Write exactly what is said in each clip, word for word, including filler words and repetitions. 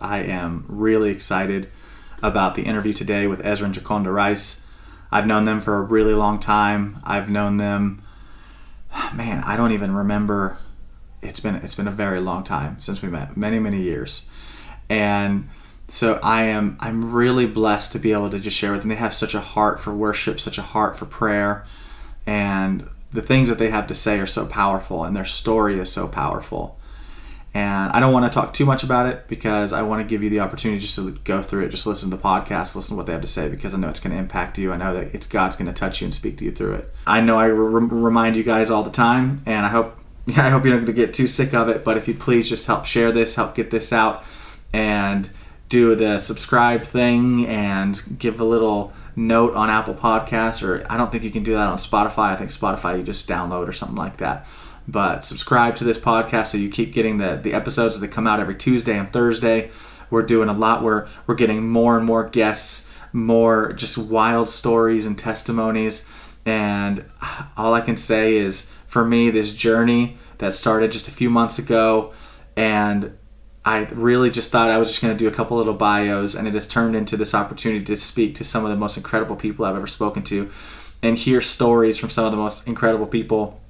I am really excited about the interview today with Ezra and Gioconda Rice. I've known them for a really long time. I've known them, man, I don't even remember. It's been it's been a very long time since we met, many, many years. And so I am I'm really blessed to be able to just share with them. They have such a heart for worship, such a heart for prayer, and the things that they have to say are so powerful, and their story is so powerful. And I don't want to talk too much about it because I want to give you the opportunity just to go through it, just listen to the podcast, listen to what they have to say, because I know it's going to impact you. I know that it's God's going to touch you and speak to you through it. I know I re- remind you guys all the time, and I hope I hope you're not going to get too sick of it, but if you please just help share this, help get this out, and do the subscribe thing and give a little note on Apple Podcasts, or I don't think you can do that on Spotify. I think Spotify you just download or something like that. But subscribe to this podcast so you keep getting the, the episodes that come out every Tuesday and Thursday. We're doing a lot. We're, we're getting more and more guests, more just wild stories and testimonies. And all I can say is, for me, this journey that started just a few months ago, and I really just thought I was just going to do a couple little bios, and it has turned into this opportunity to speak to some of the most incredible people I've ever spoken to and hear stories from some of the most incredible people.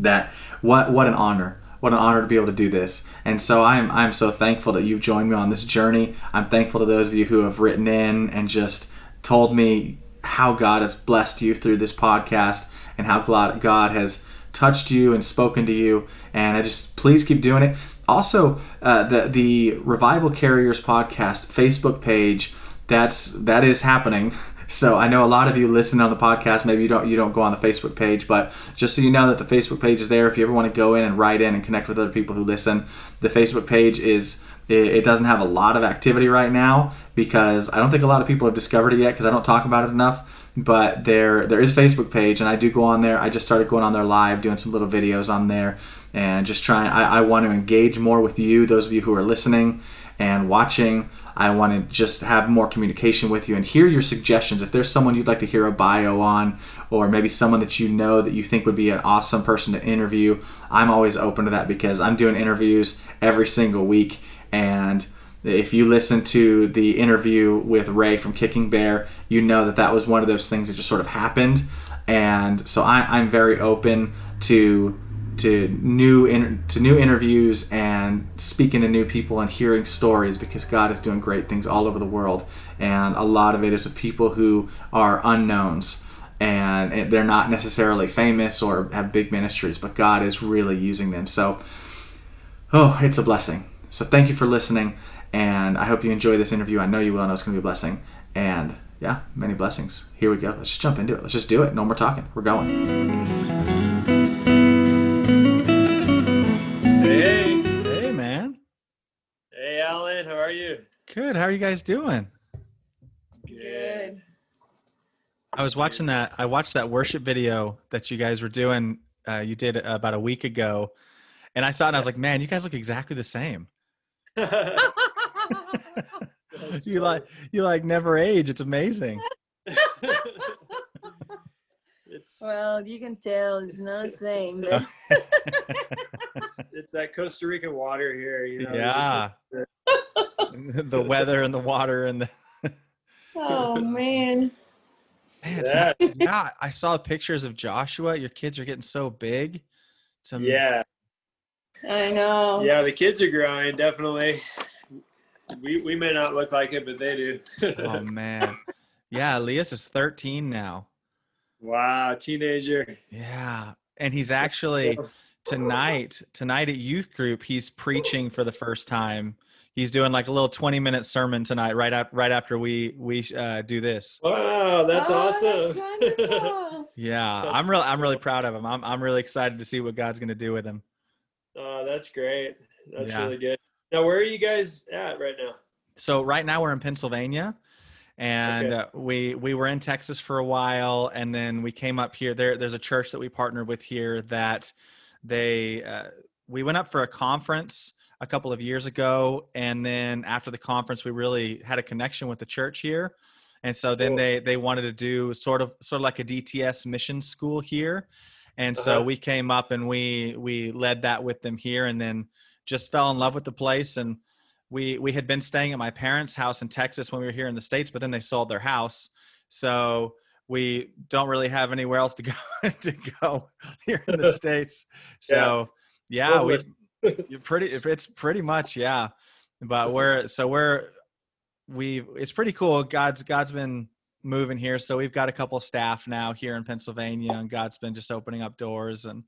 That what what an honor what an honor to be able to do this. And so I'm I'm so thankful that you've joined me on this journey. I'm thankful to those of you who have written in and just told me how God has blessed you through this podcast and how God has touched you and spoken to you, and I just please keep doing it. Also, uh, the the Revival Carriers podcast Facebook page, that's that is happening. So I know a lot of you listen on the podcast. Maybe you don't you don't go on the Facebook page, but just so you know that the Facebook page is there. If you ever want to go in and write in and connect with other people who listen, the Facebook page is it, it doesn't have a lot of activity right now because I don't think a lot of people have discovered it yet because I don't talk about it enough. But there there is a Facebook page, and I do go on there. I just started going on there live, doing some little videos on there, and just trying. I, I want to engage more with you, those of you who are listening and watching. I want to just have more communication with you and hear your suggestions. If there's someone you'd like to hear a bio on, or maybe someone that you know that you think would be an awesome person to interview, I'm always open to that because I'm doing interviews every single week. And if you listen to the interview with Ray from Kicking Bear, you know that that was one of those things that just sort of happened. And so I, I'm very open to to new in, to new interviews and speaking to new people and hearing stories because God is doing great things all over the world, and a lot of it is with people who are unknowns and they're not necessarily famous or have big ministries, but God is really using them. So, oh, it's a blessing. So thank you for listening, and I hope you enjoy this interview. I know you will. I know it's going to be a blessing, and yeah, many blessings. Here we go. Let's just jump into it. Let's just do it. No more talking. We're going. Hey. Hey, man. Hey, Alan. How are you? Good. How are you guys doing? Good. I was watching that. I watched that worship video that you guys were doing. Uh, you did about a week ago. And I saw it and I was like, man, you guys look exactly the same. you like you like never age. It's amazing. It's, well, you can tell it's not the same. But it's, it's that Costa Rica water here, you know. Yeah. The, the weather and the water and the. Oh man. Man, yeah. So, yeah, I saw pictures of Joshua. Your kids are getting so big. Some. Yeah. I know. Yeah, the kids are growing definitely. We we may not look like it, but they do. Oh man. Yeah, Elias is thirteen now. Wow, teenager. Yeah. And he's actually tonight, tonight at youth group, he's preaching for the first time. He's doing like a little twenty minute sermon tonight, right up, right after we, we uh, do this. Wow. That's oh, awesome. That's yeah. I'm real. I'm really proud of him. I'm, I'm really excited to see what God's going to do with him. Oh, that's great. That's yeah. really good. Now, where are you guys at right now? So right now we're in Pennsylvania. And okay. uh, we we were in Texas for a while, and then we came up here. There, there's a church that we partnered with here that they uh, we went up for a conference a couple of years ago, and then after the conference, we really had a connection with the church here, and so then cool. they they wanted to do sort of sort of like a D T S mission school here, and uh-huh. so we came up and we we led that with them here, and then just fell in love with the place and. we we had been staying at my parents' house in Texas when we were here in the States, but then they sold their house. So we don't really have anywhere else to go to go here in the States. So yeah, yeah we you're pretty it's pretty much yeah. But we're so we're we it's pretty cool. God's God's been moving here, so we've got a couple of staff now here in Pennsylvania, and God's been just opening up doors and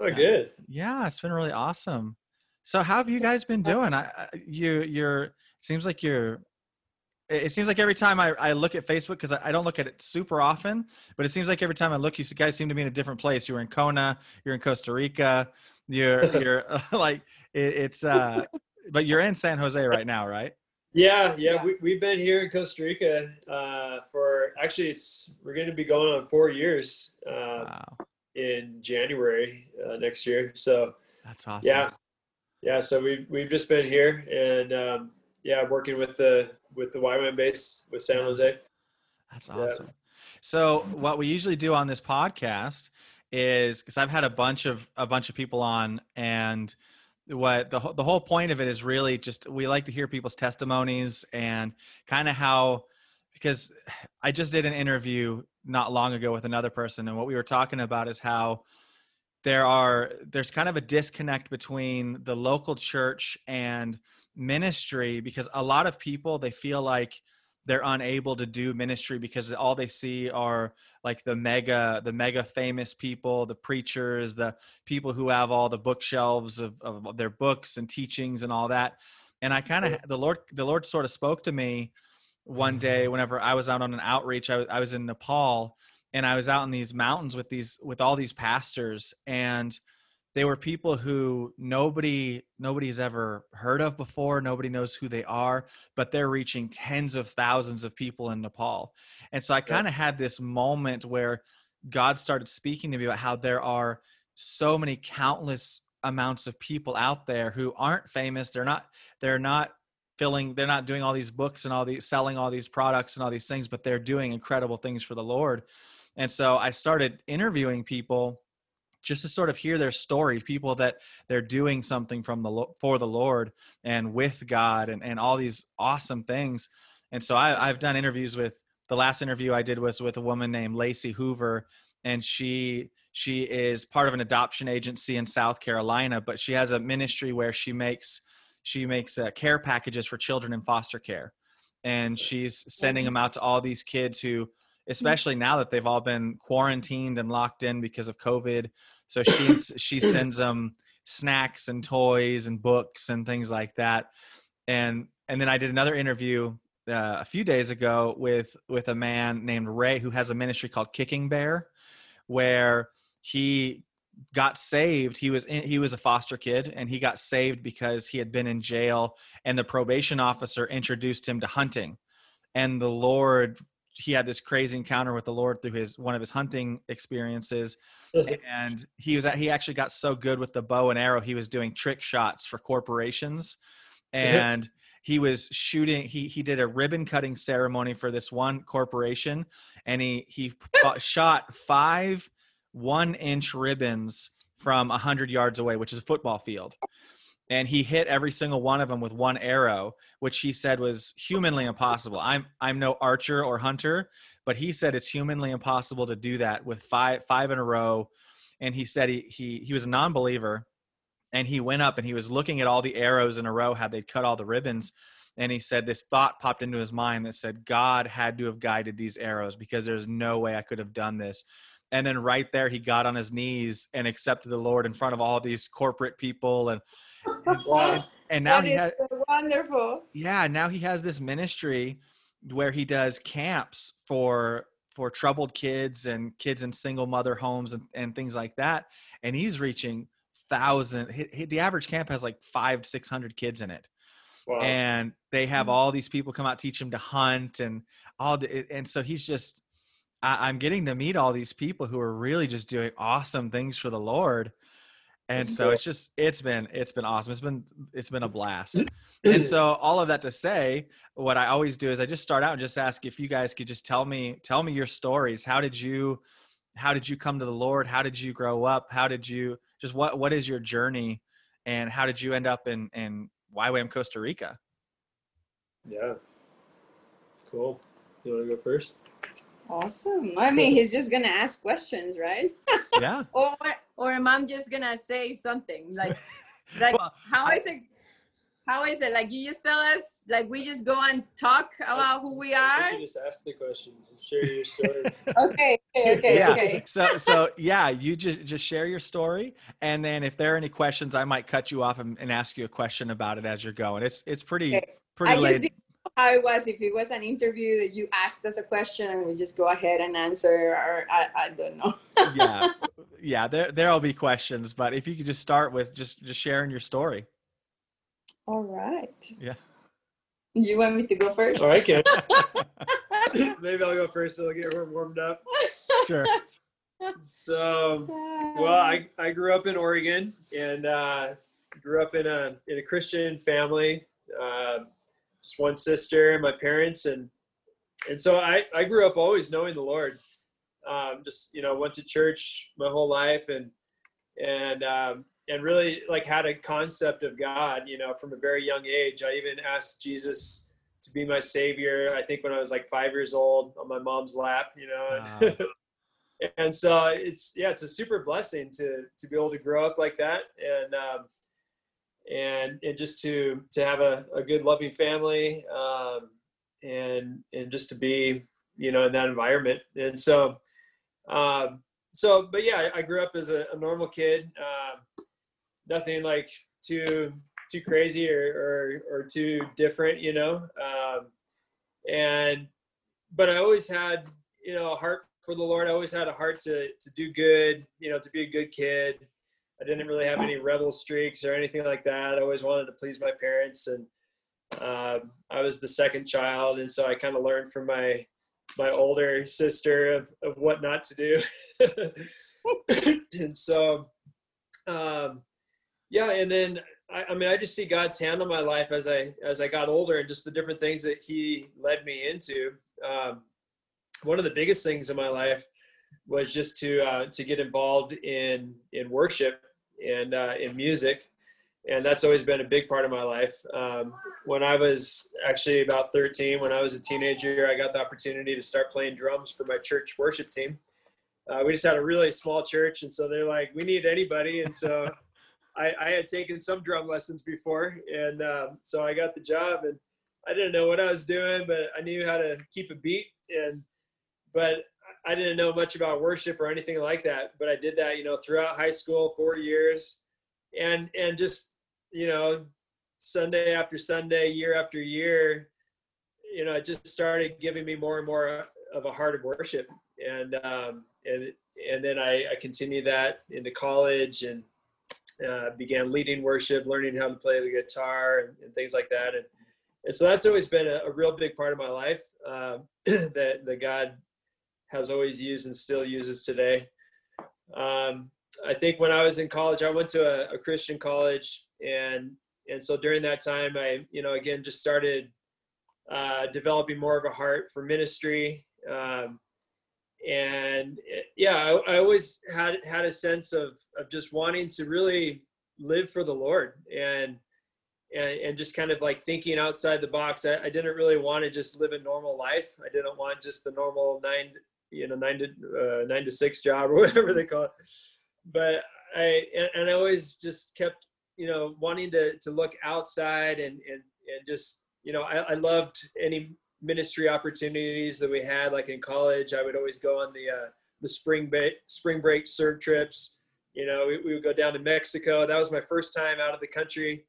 oh uh, good yeah it's been really awesome. So how have you guys been doing? I you you're it seems like you're it seems like every time I, I look at Facebook, because I, I don't look at it super often, but it seems like every time I look, you guys seem to be in a different place. You were in Kona, you're in Costa Rica, you're you're like it, it's uh but you're in San Jose right now, right? Yeah, yeah, we, we've been here in Costa Rica uh, for actually, it's we're going to be going on four years uh, wow. in January uh, next year. So that's awesome. Yeah, yeah. So we've we've just been here and um, yeah, working with the with the Y WAM base with San Jose. That's awesome. Yeah. So what we usually do on this podcast is, because I've had a bunch of a bunch of people on, and what the the whole point of it is really just, we like to hear people's testimonies and kind of how, because I just did an interview not long ago with another person, and what we were talking about is how there are, there's kind of a disconnect between the local church and ministry, because a lot of people, they feel like they're unable to do ministry because all they see are like the mega, the mega famous people, the preachers, the people who have all the bookshelves of, of their books and teachings and all that. And I kind of, the Lord, the Lord sort of spoke to me one day whenever I was out on an outreach. I, I was in Nepal, and I was out in these mountains with these, with all these pastors, and they were people who nobody, nobody's ever heard of before. Nobody knows who they are, but they're reaching tens of thousands of people in Nepal. And so I kind of had this moment where God started speaking to me about how there are so many countless amounts of people out there who aren't famous. They're not, they're not filling, they're not doing all these books and all these, selling all these products and all these things, but they're doing incredible things for the Lord. And so I started interviewing people just to sort of hear their story, people that they're doing something from the for the Lord and with God and, and all these awesome things. And so I, I've done interviews with, the last interview I did was with a woman named Lacey Hoover, and she she is part of an adoption agency in South Carolina, but she has a ministry where she makes, she makes uh, care packages for children in foster care. And she's sending them out to all these kids who, especially now that they've all been quarantined and locked in because of COVID. So she, she sends them snacks and toys and books and things like that. And, and then I did another interview uh, a few days ago with, with a man named Ray, who has a ministry called Kicking Bear, where he got saved. He was in, he was a foster kid, and he got saved because he had been in jail, and the probation officer introduced him to hunting, and the Lord, he had this crazy encounter with the Lord through his, one of his hunting experiences. And he was, he actually got so good with the bow and arrow, he was doing trick shots for corporations, and he was shooting, he, he did a ribbon cutting ceremony for this one corporation, and he, he shot five one inch ribbons from a hundred yards away, which is a football field. And he hit every single one of them with one arrow, which he said was humanly impossible. I'm I'm no archer or hunter, but he said it's humanly impossible to do that with five five in a row. And he said he he he was a non-believer, and he went up and he was looking at all the arrows in a row, how they'd cut all the ribbons. And he said this thought popped into his mind that said, God had to have guided these arrows, because there's no way I could have done this. And then right there, he got on his knees and accepted the Lord in front of all these corporate people. And, and, and now he has, so wonderful. Yeah. Now he has this ministry where he does camps for, for troubled kids and kids in single mother homes and, and things like that. And he's reaching thousand, he, he, the average camp has like five, six hundred kids in it. Wow. And they have all these people come out, teach him to hunt and all the, and so he's just, I'm getting to meet all these people who are really just doing awesome things for the Lord. And so it's just, it's been, it's been awesome. It's been, it's been a blast. And so all of that to say, what I always do is I just start out and just ask if you guys could just tell me, tell me your stories. How did you, how did you come to the Lord? How did you grow up? How did you just, what, what is your journey, and how did you end up in, in Y WAM Costa Rica? Yeah. Cool. You want to go first? Awesome. I mean, he's just going to ask questions, right? Yeah. or or I'm just going to say something like, like well, how I, is it? How is it? Like, you just tell us, like, we just go and talk about who we are. You just ask the questions and share your story. okay. Okay. Okay. Yeah. okay. so, so yeah, you just, just share your story. And then if there are any questions, I might cut you off and, and ask you a question about it as you're going. It's, it's pretty, okay. pretty I laid. Just how it was, if it was an interview that you asked us a question and we just go ahead and answer, or I, I don't know. yeah. Yeah. There, there'll be questions, but if you could just start with just, just sharing your story. All right. Yeah. You want me to go first? All right, Kim. Maybe I'll go first so I'll get her warmed up. Sure. So, well, I, I grew up in Oregon and uh, grew up in a in a Christian family. Uh, just one sister and my parents. And and so I, I grew up always knowing the Lord. Um, just, you know, went to church my whole life and, and, um, and really like had a concept of God, you know, from a very young age. I even asked Jesus to be my savior, I think when I was like five years old on my mom's lap, you know. Wow. And so it's, yeah, it's a super blessing to, to be able to grow up like that. And, um, and, and just to, to have a, a good loving family, um, and, and just to be, you know, in that environment. And so, um, so, but yeah, I, I grew up as a, a normal kid, um, nothing like too too crazy or, or or too different, you know. Um and but I always had, you know, a heart for the Lord. I always had a heart to to do good, you know, to be a good kid. I didn't really have any rebel streaks or anything like that. I always wanted to please my parents, and um I was the second child, and so I kind of learned from my my older sister of, of what not to do. And so um yeah. And then, I, I mean, I just see God's hand on my life as I, as I got older, and just the different things that he led me into. Um, one of the biggest things in my life was just to, uh, to get involved in, in worship and, uh, in music. And that's always been a big part of my life. Um, when I was actually about thirteen, when I was a teenager, I got the opportunity to start playing drums for my church worship team. Uh, we just had a really small church, and so they're like, we need anybody. And so I, I had taken some drum lessons before, and um, so I got the job, and I didn't know what I was doing, but I knew how to keep a beat, and but I didn't know much about worship or anything like that. But I did that, you know, throughout high school, four years, and and just, you know, Sunday after Sunday, year after year, you know, it just started giving me more and more of a heart of worship, and um, and and then I, I continued that into college, and Uh, began leading worship, learning how to play the guitar and, and things like that. And, and so that's always been a, a real big part of my life, uh, that, that God has always used and still uses today. Um, I think when I was in college, I went to a, a Christian college. And, and so during that time, I, you know, again, just started uh, developing more of a heart for ministry. Um, And yeah, I, I always had had a sense of of just wanting to really live for the Lord, and and, and just kind of like thinking outside the box. I, I didn't really want to just live a normal life. I didn't want just the normal nine, you know, nine to uh, nine to six job or whatever they call it. But I and, and I always just kept, you know, wanting to to look outside, and and and just, you know, I, I loved any ministry opportunities that we had. Like in college, I would always go on the uh, the spring break, spring break serve trips. You know, we, we would go down to Mexico. That was my first time out of the country,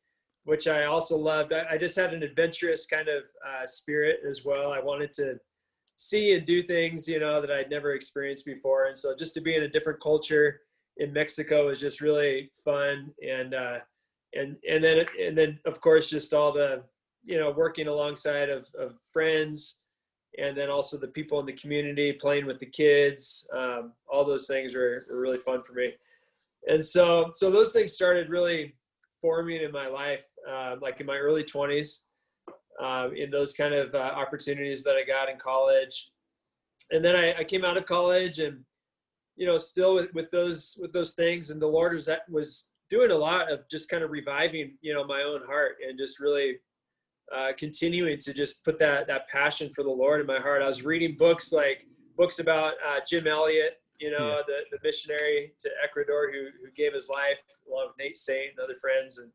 which I also loved. I, I just had an adventurous kind of uh, spirit as well. I wanted to see and do things, you know, that I'd never experienced before. And so just to be in a different culture in Mexico was just really fun. And uh, and and then and then of course just all the, you know, working alongside of, of friends, and then also the people in the community, playing with the kids, um, all those things were, were really fun for me. And so, so those things started really forming in my life, uh, like in my early twenties, uh, in those kind of uh, opportunities that I got in college. And then I, I came out of college, and, you know, still with, with those, with those things. And the Lord was, was doing a lot of just kind of reviving, you know, my own heart, and just really, uh, continuing to just put that, that passion for the Lord in my heart. I was reading books like books about uh, Jim Elliott, you know, yeah. the, the missionary to Ecuador who, who gave his life, along with Nate Saint and other friends, and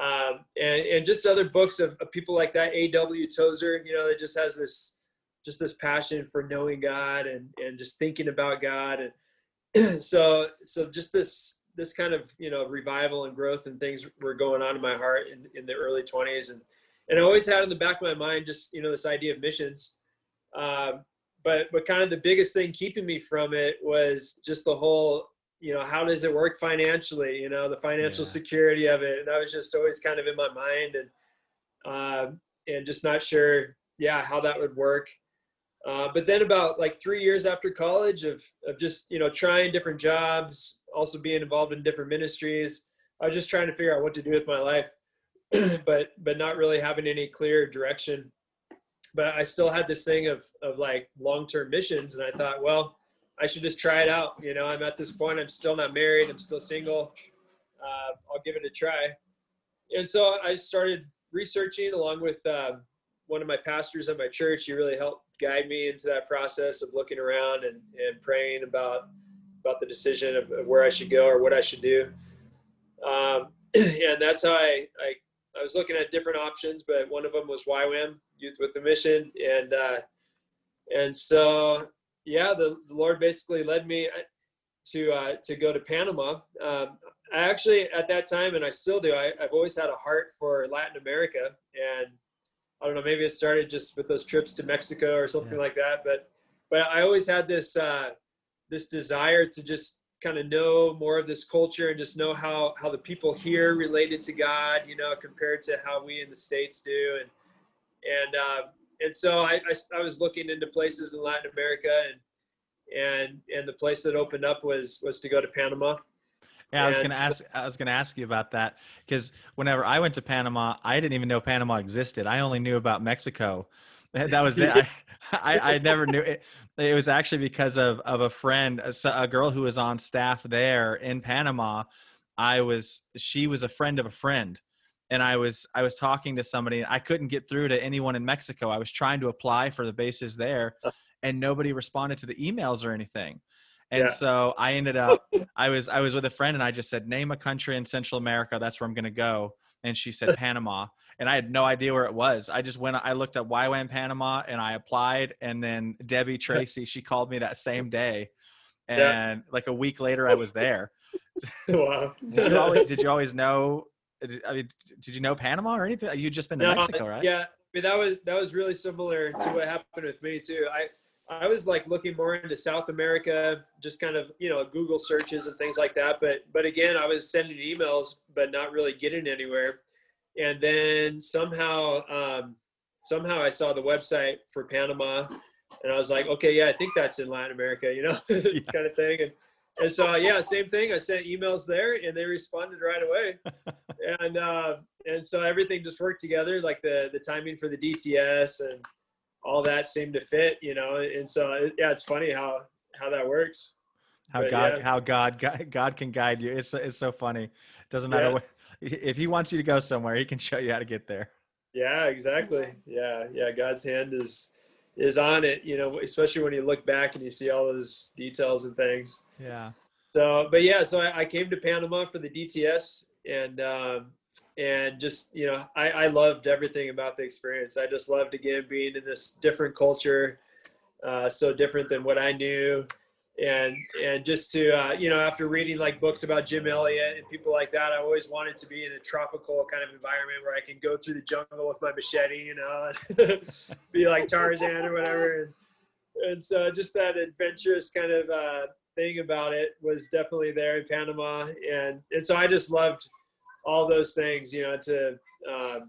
um, and, and just other books of, of people like that. A W Tozer, you know, that just has this, just this passion for knowing God and, and just thinking about God. And so, so just this, this kind of, you know, revival and growth and things were going on in my heart in, in the early twenties. And, and I always had in the back of my mind, just, you know, this idea of missions. Um, but, but kind of the biggest thing keeping me from it was just the whole, you know, how does it work financially, you know, the financial yeah. security of it. And I was just always kind of in my mind and, uh, and just not sure, yeah, how that would work. Uh, but then about like three years after college of, of just, you know, trying different jobs, also being involved in different ministries, I was just trying to figure out what to do with my life, but, but not really having any clear direction. But I still had this thing of, of like long-term missions. And I thought, well, I should just try it out. You know, I'm at this point, I'm still not married, I'm still single. Uh, I'll give it a try. And so I started researching along with, uh, one of my pastors at my church. He really helped guide me into that process of looking around and, and praying about, about the decision of, of where I should go or what I should do. Um, and that's how I, I, I was looking at different options, but one of them was Y WAM, Youth with a Mission. And, uh, and so, yeah, the, the Lord basically led me to, uh, to go to Panama. Um, I actually, at that time, and I still do, I, I've always had a heart for Latin America, and I don't know, maybe it started just with those trips to Mexico or something yeah. like that. But, but I always had this, uh, this desire to just kind of know more of this culture and just know how, how the people here related to God, you know, compared to how we in the States do. And, and, uh, and so I, I, I was looking into places in Latin America, and, and, and the place that opened up was, was to go to Panama. Yeah, I was going to ask, I was going to ask you about that, because whenever I went to Panama, I didn't even know Panama existed. I only knew about Mexico. That was it. I, I, I never knew it. It was actually because of, of a friend, a, a girl who was on staff there in Panama. I was, she was a friend of a friend. And I was, I was talking to somebody, and I couldn't get through to anyone in Mexico. I was trying to apply for the bases there, and nobody responded to the emails or anything. And yeah. so I ended up, I was, I was with a friend, and I just said, name a country in Central America. That's where I'm going to go. And she said, Panama. And I had no idea where it was. I just went, I looked up Y WAM Panama, and I applied. And then Debbie Tracy, she called me that same day. And yeah. like a week later, I was there. Wow. did, you always, did you always know, I mean, did you know Panama or anything? You'd just been to no, Mexico, right? Yeah. I mean, that was, that was really similar to what happened with me too. I, I was like looking more into South America, just kind of, you know, Google searches and things like that. But, but again, I was sending emails, but not really getting anywhere. And then somehow, um, somehow I saw the website for Panama, and I was like, okay, yeah, I think that's in Latin America, you know, yeah. kind of thing. And, and so, yeah, same thing. I sent emails there, and they responded right away. And, uh, and so everything just worked together, like the, the timing for the D T S and all that seemed to fit, you know? And so, yeah, it's funny how, how that works. How but, God, yeah. how God, God, God can guide you. It's it's so funny. It doesn't matter yeah. what, if he wants you to go somewhere, he can show you how to get there. Yeah, exactly. Yeah. Yeah. God's hand is, is on it, you know, especially when you look back and you see all those details and things. Yeah. So, but yeah, so I, I came to Panama for the D T S, and, um, and just, you know, I, I loved everything about the experience. I just loved, again, being in this different culture, uh, so different than what I knew. And, and just to, uh, you know, after reading like books about Jim Elliott and people like that, I always wanted to be in a tropical kind of environment where I can go through the jungle with my machete, you know, be like Tarzan or whatever. And, and so just that adventurous kind of uh, thing about it was definitely there in Panama. And, and so I just loved all those things, you know, to, uh,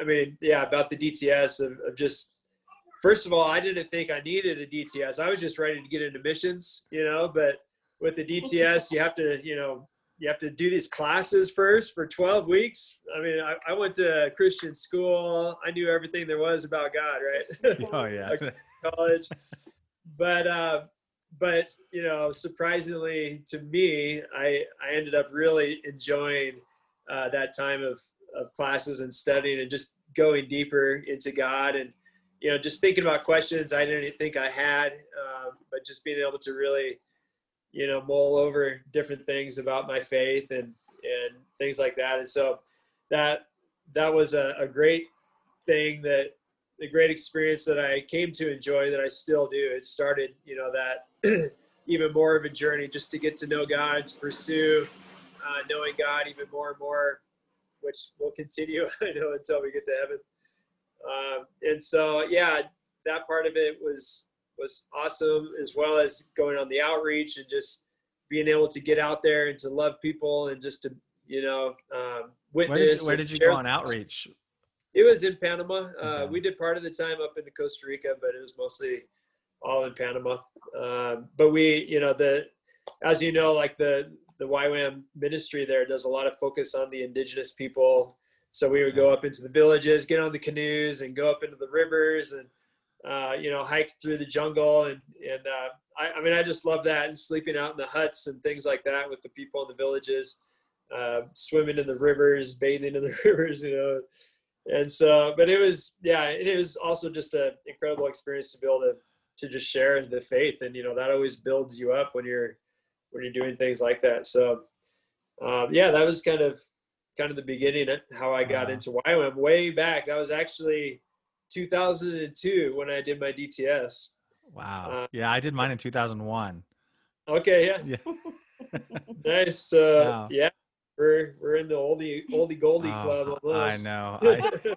I mean, yeah, about the D T S of, of just, first of all, I didn't think I needed a D T S. I was just ready to get into missions, you know, but with the D T S, you have to, you know, you have to do these classes first for twelve weeks. I mean, I, I went to Christian school. I knew everything there was about God, right? Oh yeah. College. But, uh, but, you know, surprisingly to me, I, I ended up really enjoying Uh, that time of, of classes and studying and just going deeper into God, and, you know, just thinking about questions I didn't think I had, um, but just being able to really, you know, mull over different things about my faith and, and things like that. And so that, that was a, a great thing, that the great experience that I came to enjoy, that I still do. It started, you know, that even more of a journey just to get to know God, to pursue uh, knowing God even more and more, which will continue, I know, until we get to heaven. Um, and so, yeah, that part of it was, was awesome, as well as going on the outreach and just being able to get out there and to love people and just to, you know, um, witness. Where did you, where did you go on outreach? It was in Panama. Uh, we did part of the time up into Costa Rica, but it was mostly all in Panama. Um, but we, you know, the, as you know, like the, the Y WAM ministry there does a lot of focus on the indigenous people. So we would go up into the villages, get on the canoes and go up into the rivers and, uh, you know, hike through the jungle. And, and uh, I, I mean, I just love that, and sleeping out in the huts and things like that with the people in the villages, uh, swimming in the rivers, bathing in the rivers, you know. And so, but it was, yeah, it was also just an incredible experience to be able to, to just share the faith. And, you know, that always builds you up when you're, when you're doing things like that. So, um, yeah, that was kind of, kind of the beginning of how I got into Y WAM way back. That was actually two thousand two when I did my D T S. Wow. Uh, yeah. I did mine in two thousand one. Okay. Yeah. yeah. nice. Uh, wow. Yeah. We're, we're in the oldie, oldie goldie oh, club. Almost. I know. I,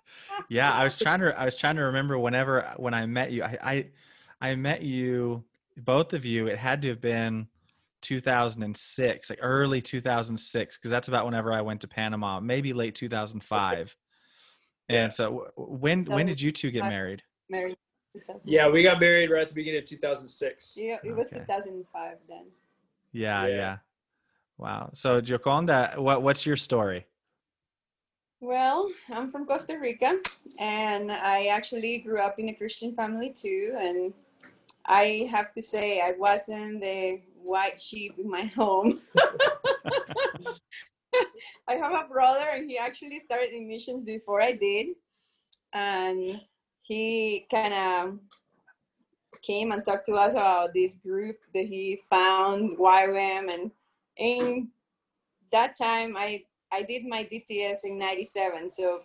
yeah. I was trying to, I was trying to remember whenever, when I met you, I, I, I met you, both of you, it had to have been two thousand six, like early two thousand six, because that's about whenever I went to Panama, maybe late two thousand five. Yeah. And so when, when did you two get married? Married. Yeah. We got married right at the beginning of two thousand six. Yeah. It was okay. two thousand five then. Yeah. Yeah. yeah. Wow. So Gioconda, what, what's your story? Well, I'm from Costa Rica, and I actually grew up in a Christian family too. And I have to say, I wasn't the white sheep in my home. I have a brother, and he actually started in missions before I did. And he kind of came and talked to us about this group that he found, Y WAM, and in that time I I did my D T S in ninety-seven. So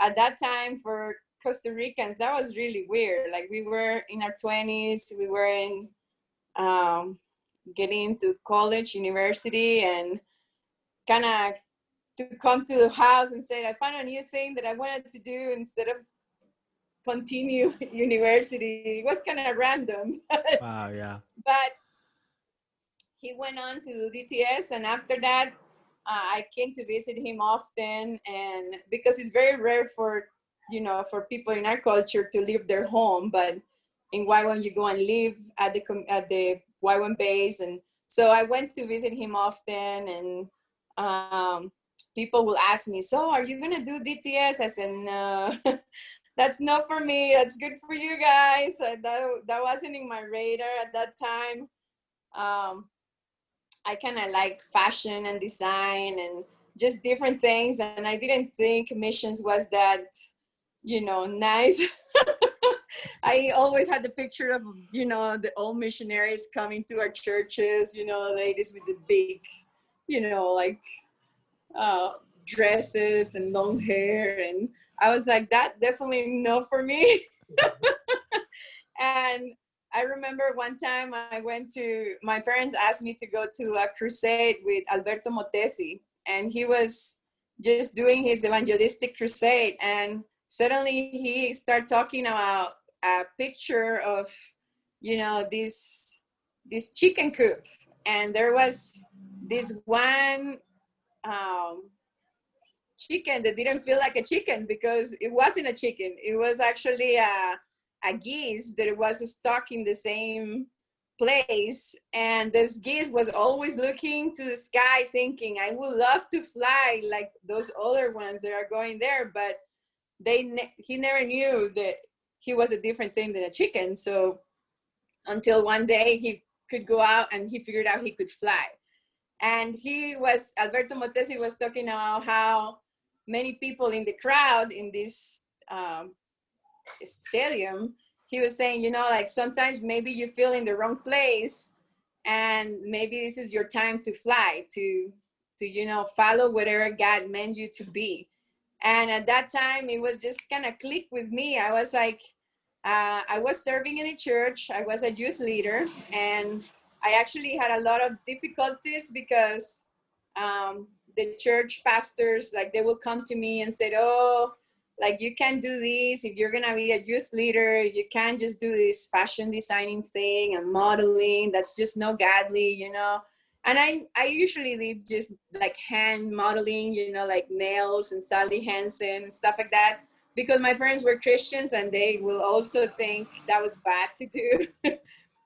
at that time, for Costa Ricans, that was really weird. Like, we were in our twenties, we were in um getting into college, university, and kind of to come to the house and say, I found a new thing that I wanted to do instead of continue university. It was kind of random. Wow. Yeah. But he went on to do D T S, and after that, uh, I came to visit him often, and because it's very rare for, you know, for people in our culture to leave their home, but in Y WAM you go and live at the at the Y WAM base, and so I went to visit him often, and um, people will ask me, "So, are you gonna do D T S?" I said, "No, that's not for me. That's good for you guys. I, that that wasn't in my radar at that time." Um, I kind of like fashion and design and just different things. And I didn't think missions was that, you know, nice. I always had the picture of, you know, the old missionaries coming to our churches, you know, ladies with the big, you know, like uh, dresses and long hair. And I was like, that definitely not for me. And I remember one time I went to, my parents asked me to go to a crusade with Alberto Mottesi, and he was just doing his evangelistic crusade. And suddenly he started talking about a picture of, you know, this, this chicken coop. And there was this one um, chicken that didn't feel like a chicken because it wasn't a chicken. It was actually a, a geese that was stuck in the same place. And this geese was always looking to the sky thinking, I would love to fly like those other ones that are going there, but they ne- he never knew that he was a different thing than a chicken. So until one day he could go out and he figured out he could fly. And he was, Alberto Mottesi was talking about how many people in the crowd in this um, stadium, he was saying, you know, like sometimes maybe you feel in the wrong place and maybe this is your time to fly, to, to, you know, follow whatever God meant you to be. And at that time, it was just kind of clicked with me. I was like, uh, I was serving in a church. I was a youth leader. And I actually had a lot of difficulties because um, the church pastors, like they would come to me and say, oh, like you can't do this. If you're going to be a youth leader, you can't just do this fashion designing thing and modeling. That's just not godly, you know. And I, I usually did just like hand modeling, you know, like nails and Sally Hansen and stuff like that, because my parents were Christians and they will also think that was bad to do.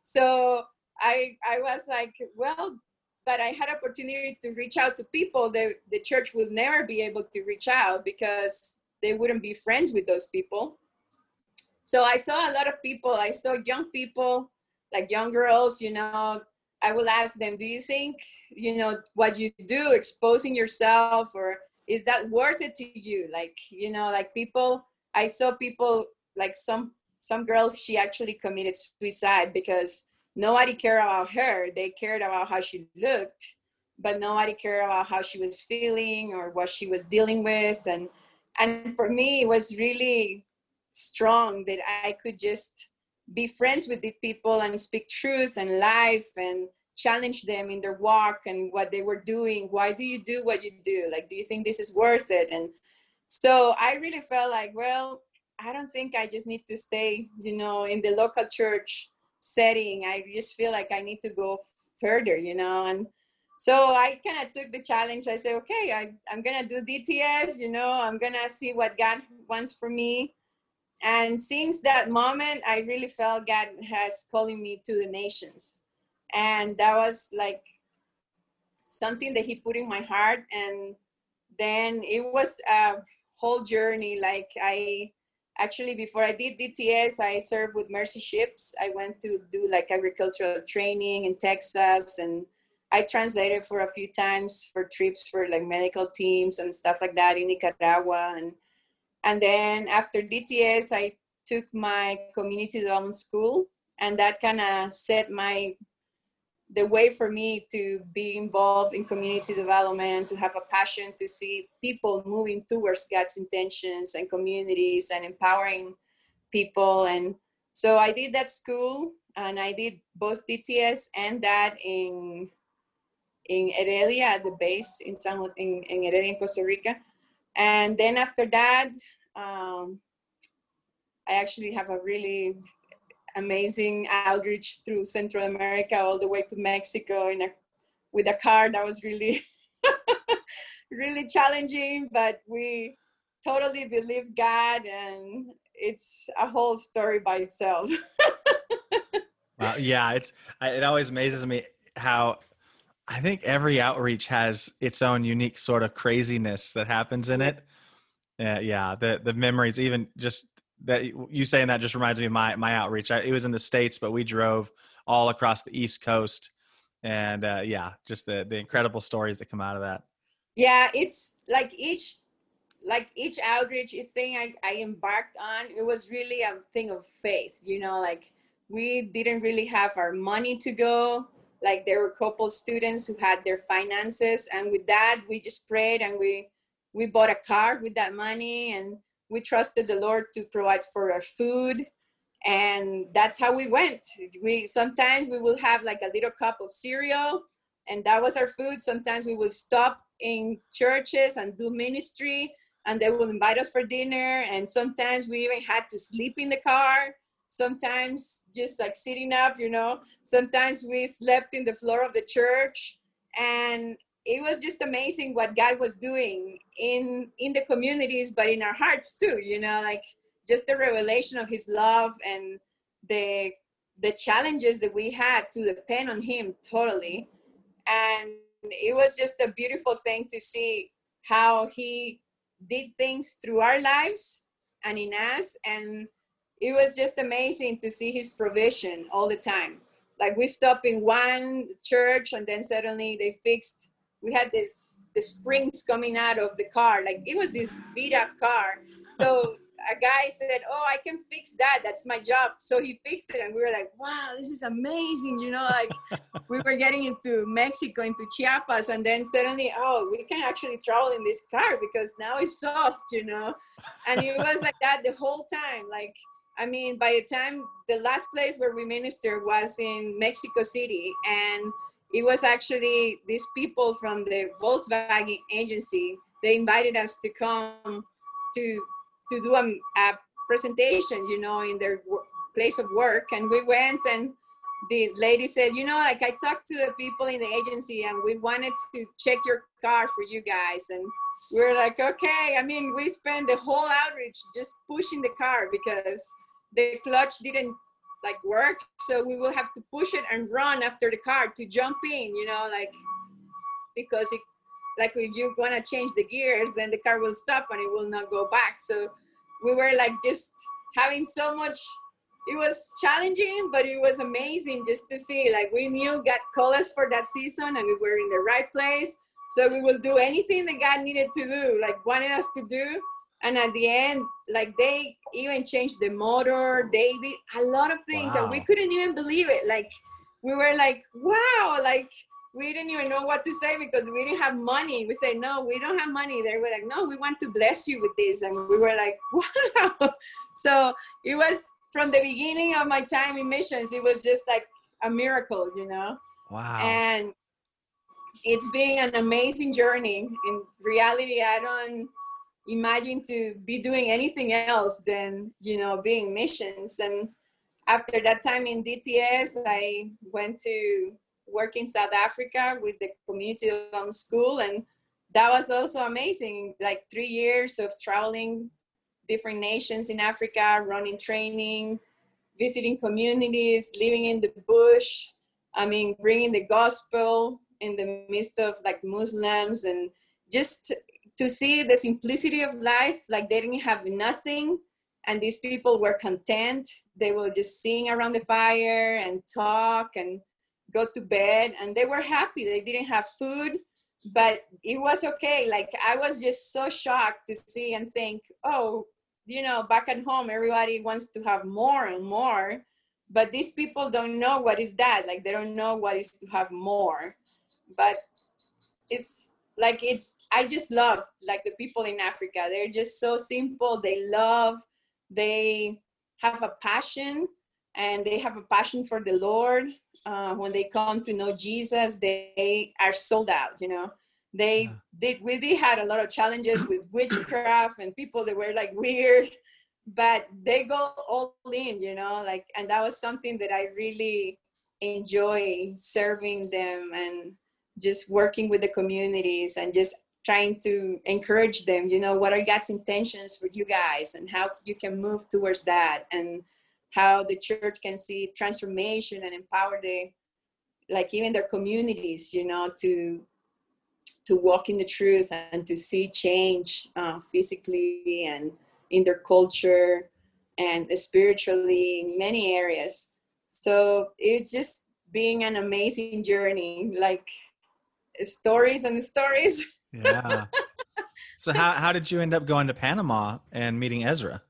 So I, I was like, well, but I had opportunity to reach out to people that the church would never be able to reach out because they wouldn't be friends with those people. So I saw a lot of people. I saw young people, like young girls, you know, I will ask them, do you think, you know, what you do, exposing yourself, or is that worth it to you? Like, you know, like people, I saw people, like some, some girl, she actually committed suicide because nobody cared about her. They cared about how she looked, but nobody cared about how she was feeling or what she was dealing with. And, and for me, it was really strong that I could just be friends with these people and speak truth and life and challenge them in their walk and what they were doing. Why do you do what you do? Like, do you think this is worth it? And so I really felt like, well, I don't think I just need to stay, you know, in the local church setting. I just feel like I need to go further, you know? And so I kind of took the challenge. I said, okay, I, I'm going to do D T S, you know, I'm going to see what God wants for me. And since that moment, I really felt God has calling me to the nations. And that was like something that he put in my heart. And then it was a whole journey. Like I actually, before I did D T S, I served with Mercy Ships. I went to do like agricultural training in Texas. And I translated for a few times for trips for like medical teams and stuff like that in Nicaragua. And And then after D T S, I took my community development school, and that kind of set my, the way for me to be involved in community development, to have a passion to see people moving towards God's intentions and communities and empowering people. And so I did that school, and I did both D T S and that in in Heredia at the base in San in, in Heredia in Costa Rica. And then after that, Um, I actually have a really amazing outreach through Central America all the way to Mexico in a, with a car that was really, really challenging, but we totally believe God, and it's a whole story by itself. Wow, yeah, it's, it always amazes me how I think every outreach has its own unique sort of craziness that happens in it. Yeah, yeah. The the memories, even just that you saying that just reminds me of my my outreach. I, it was in the States, but we drove all across the East Coast, and uh, yeah, just the the incredible stories that come out of that. Yeah, it's like each like each outreach each thing I, I embarked on, it was really a thing of faith. You know, like we didn't really have our money to go. Like there were a couple students who had their finances, and with that, we just prayed and we. We bought a car with that money, and we trusted the Lord to provide for our food. And that's how we went. We sometimes we will have like a little cup of cereal, and that was our food. Sometimes we will stop in churches and do ministry, and they will invite us for dinner. And sometimes we even had to sleep in the car. Sometimes just like sitting up, you know, sometimes we slept in the floor of the church. And it was just amazing what God was doing in, in the communities, but in our hearts too, you know, like just the revelation of his love and the, the challenges that we had to depend on him totally. And it was just a beautiful thing to see how he did things through our lives and in us. And it was just amazing to see his provision all the time. Like we stopped in one church, and then suddenly they fixed we had this the springs coming out of the car. Like, it was this beat up car. So a guy said, oh, I can fix that. That's my job. So he fixed it. And we were like, wow, this is amazing. You know, like we were getting into Mexico, into Chiapas. And then suddenly, oh, we can actually travel in this car because now it's soft, you know. And it was like that the whole time. Like, I mean, by the time the last place where we ministered was in Mexico City. And it was actually these people from the Volkswagen agency. They invited us to come to to do a, a presentation, you know, in their w- place of work. And we went, and the lady said, you know, like, I talked to the people in the agency and we wanted to check your car for you guys. And we were like, okay. I mean, we spent the whole outreach just pushing the car because the clutch didn't like work. So we will have to push it and run after the car to jump in, you know, like, because it, like if you want to change the gears, then the car will stop and it will not go back. So we were like just having so much, it was challenging, but it was amazing just to see, like we knew God called us for that season and we were in the right place. So we will do anything that God needed to do, like wanted us to do. And at the end, like they even changed the motor, they did a lot of things. Wow. And we couldn't even believe it. Like we were like, wow, like, we didn't even know what to say because we didn't have money. We said, no, we don't have money. They were like, no, we want to bless you with this. And we were like, wow. So it was from the beginning of my time in missions, it was just like a miracle, you know? Wow. And it's been an amazing journey. In reality, I don't imagine to be doing anything else than, you know, being missions. And after that time in D T S, I went to work in South Africa with the community owned school. And that was also amazing, like three years of traveling different nations in Africa, running training, visiting communities, living in the bush. I mean, bringing the gospel in the midst of like Muslims, and just to see the simplicity of life, like they didn't have nothing. And these people were content. They will just sing around the fire and talk and go to bed, and they were happy. They didn't have food, but it was okay. Like I was just so shocked to see and think, oh, you know, back at home, everybody wants to have more and more, but these people don't know what is that. Like they don't know what is to have more, but it's like, it's, I just love like the people in Africa. They're just so simple. They love, they have a passion. And they have a passion for the Lord. Uh, when they come to know Jesus, they are sold out, you know. They yeah. did, we they had a lot of challenges with witchcraft and people that were like weird, but they go all in, you know, like, and that was something that I really enjoy, serving them and just working with the communities and just trying to encourage them, you know, what are God's intentions for you guys and how you can move towards that. And how the church can see transformation and empower the, like even their communities, you know, to to walk in the truth and to see change uh, physically and in their culture and spiritually in many areas. So it's just being an amazing journey, like stories and stories. Yeah. So how, how did you end up going to Panama and meeting Ezra?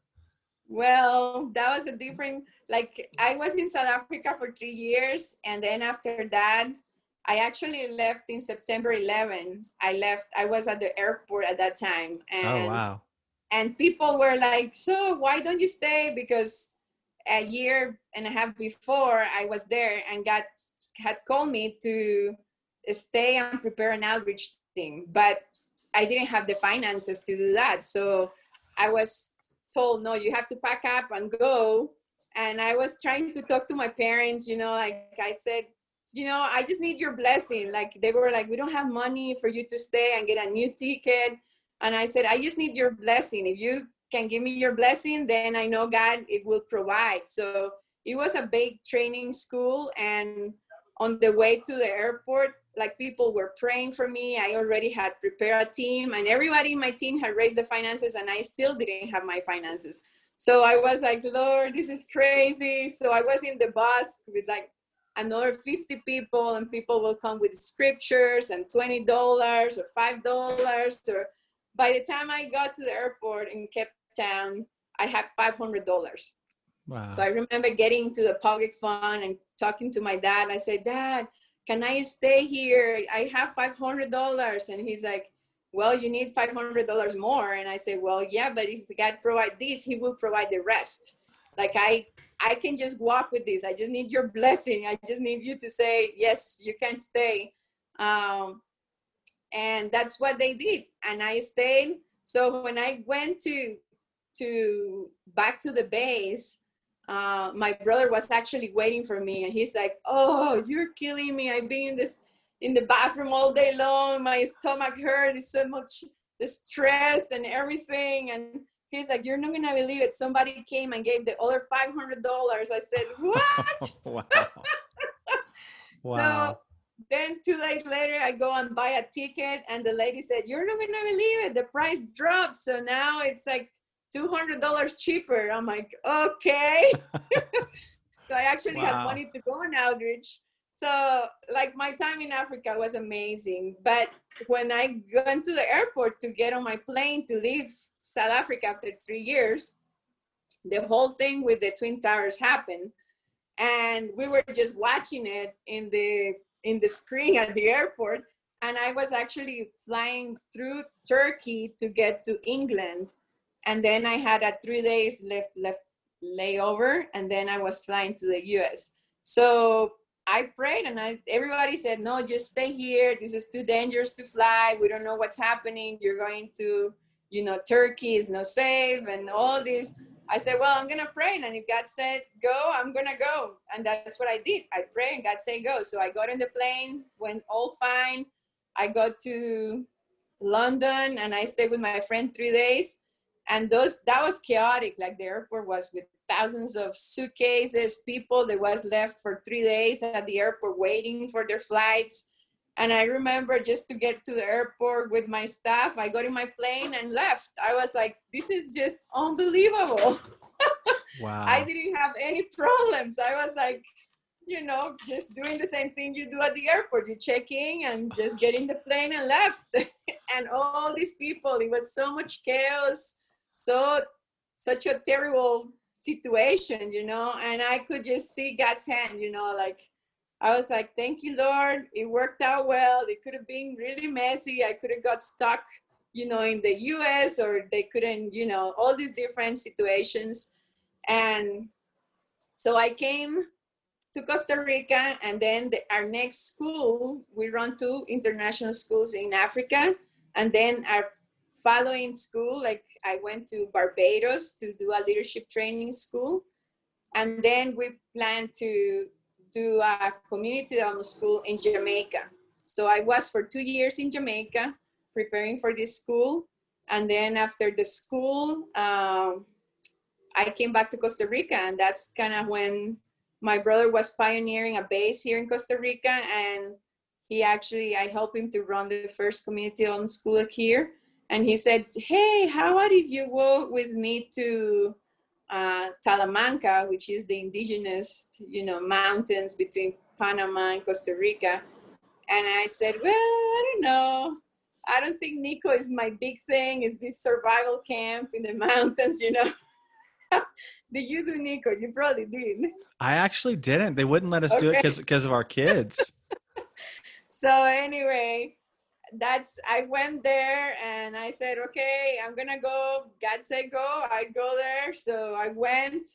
Well, that was a different, like I was in South Africa for three years. And then after that, I actually left in September eleventh. I left, I was at the airport at that time. And, oh, wow. And people were like, so why don't you stay? Because a year and a half before I was there and God had called me to stay and prepare an outreach thing. But I didn't have the finances to do that. So I was told, no, you have to pack up and go. And I was trying to talk to my parents, you know, like I said, you know, I just need your blessing. Like they were like, we don't have money for you to stay and get a new ticket. And I said, I just need your blessing. If you can give me your blessing, then I know God, it will provide. So it was a big training school. And on the way to the airport, like people were praying for me. I already had prepared a team and everybody in my team had raised the finances and I still didn't have my finances. So I was like, Lord, this is crazy. So I was in the bus with like another fifty people, and people will come with scriptures and twenty dollars or five dollars. Or by the time I got to the airport in Cape Town, I had five hundred dollars. Wow. So I remember getting to the public fund and talking to my dad. I said, Dad, can I stay here? I have five hundred dollars. And he's like, well, you need five hundred dollars more. And I say, well, yeah, but if God provide this, he will provide the rest. Like I, I can just walk with this. I just need your blessing. I just need you to say, yes, you can stay. Um, and that's what they did. And I stayed. So when I went to, to back to the base, uh, my brother was actually waiting for me. And he's like, oh, you're killing me. I've been in this, in the bathroom all day long. My stomach hurt. It's so much the stress and everything. And he's like, you're not going to believe it. Somebody came and gave the other five hundred dollars. I said, what? Wow. Wow. So then two days later, I go and buy a ticket. And the lady said, you're not going to believe it. The price dropped. So now it's like two hundred dollars cheaper. I'm like, okay. So I actually wow. had wanted to go on outreach. So like my time in Africa was amazing. But when I went to the airport to get on my plane to leave South Africa after three years, the whole thing with the Twin Towers happened. And we were just watching it in the in the screen at the airport. And I was actually flying through Turkey to get to England. And then I had a three days left, left layover. And then I was flying to the U S. So I prayed, and I, everybody said, no, just stay here. This is too dangerous to fly. We don't know what's happening. You're going to, you know, Turkey is not safe and all this. I said, well, I'm going to pray. And if God said, go, I'm going to go. And that's what I did. I prayed and God said, go. So I got on the plane, went all fine. I got to London and I stayed with my friend three days. And those that was chaotic. Like the airport was with thousands of suitcases, people that was left for three days at the airport waiting for their flights. And I remember just to get to the airport with my staff, I got in my plane and left. I was like, this is just unbelievable. Wow. I didn't have any problems. I was like, you know, just doing the same thing you do at the airport. You check in and just get in the plane and left. And all these people, it was so much chaos, so such a terrible situation, you know, and I could just see God's hand, you know, like I was like, thank you, Lord. It worked out well. It could have been really messy. I could have got stuck, you know, in the U S or they couldn't, you know, all these different situations. And so I came to Costa Rica, and then the, our next school, we run two international schools in Africa. And then our following school, like I went to Barbados to do a leadership training school. And then we planned to do a community development school in Jamaica. So I was for two years in Jamaica preparing for this school. And then after the school, um, I came back to Costa Rica, and that's kind of when my brother was pioneering a base here in Costa Rica. And he actually, I helped him to run the first community development school here. And he said, hey, how about if you go with me to uh, Talamanca, which is the indigenous, you know, mountains between Panama and Costa Rica. And I said, well, I don't know. I don't think Nico is my big thing. It's this survival camp in the mountains, you know. Did you do Nico? You probably did. I actually didn't. They wouldn't let us okay. do it because because of our kids. So anyway, that's I went there and I said, okay, I'm gonna go. God said go, I go there. So I went,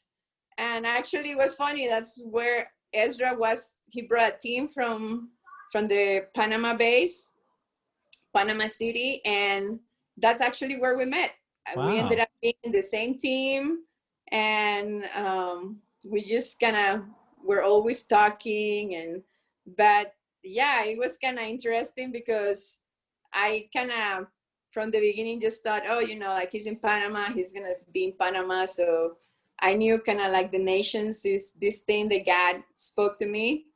and actually it was funny. That's where Ezra was. He brought a team from from the Panama base, Panama City, and that's actually where we met. Wow. We ended up being in the same team, and um we just kind of were always talking. And but yeah, it was kind of interesting because I kind of, from the beginning, just thought, oh, you know, like he's in Panama, he's going to be in Panama. So I knew kind of like the nations is this thing that God spoke to me.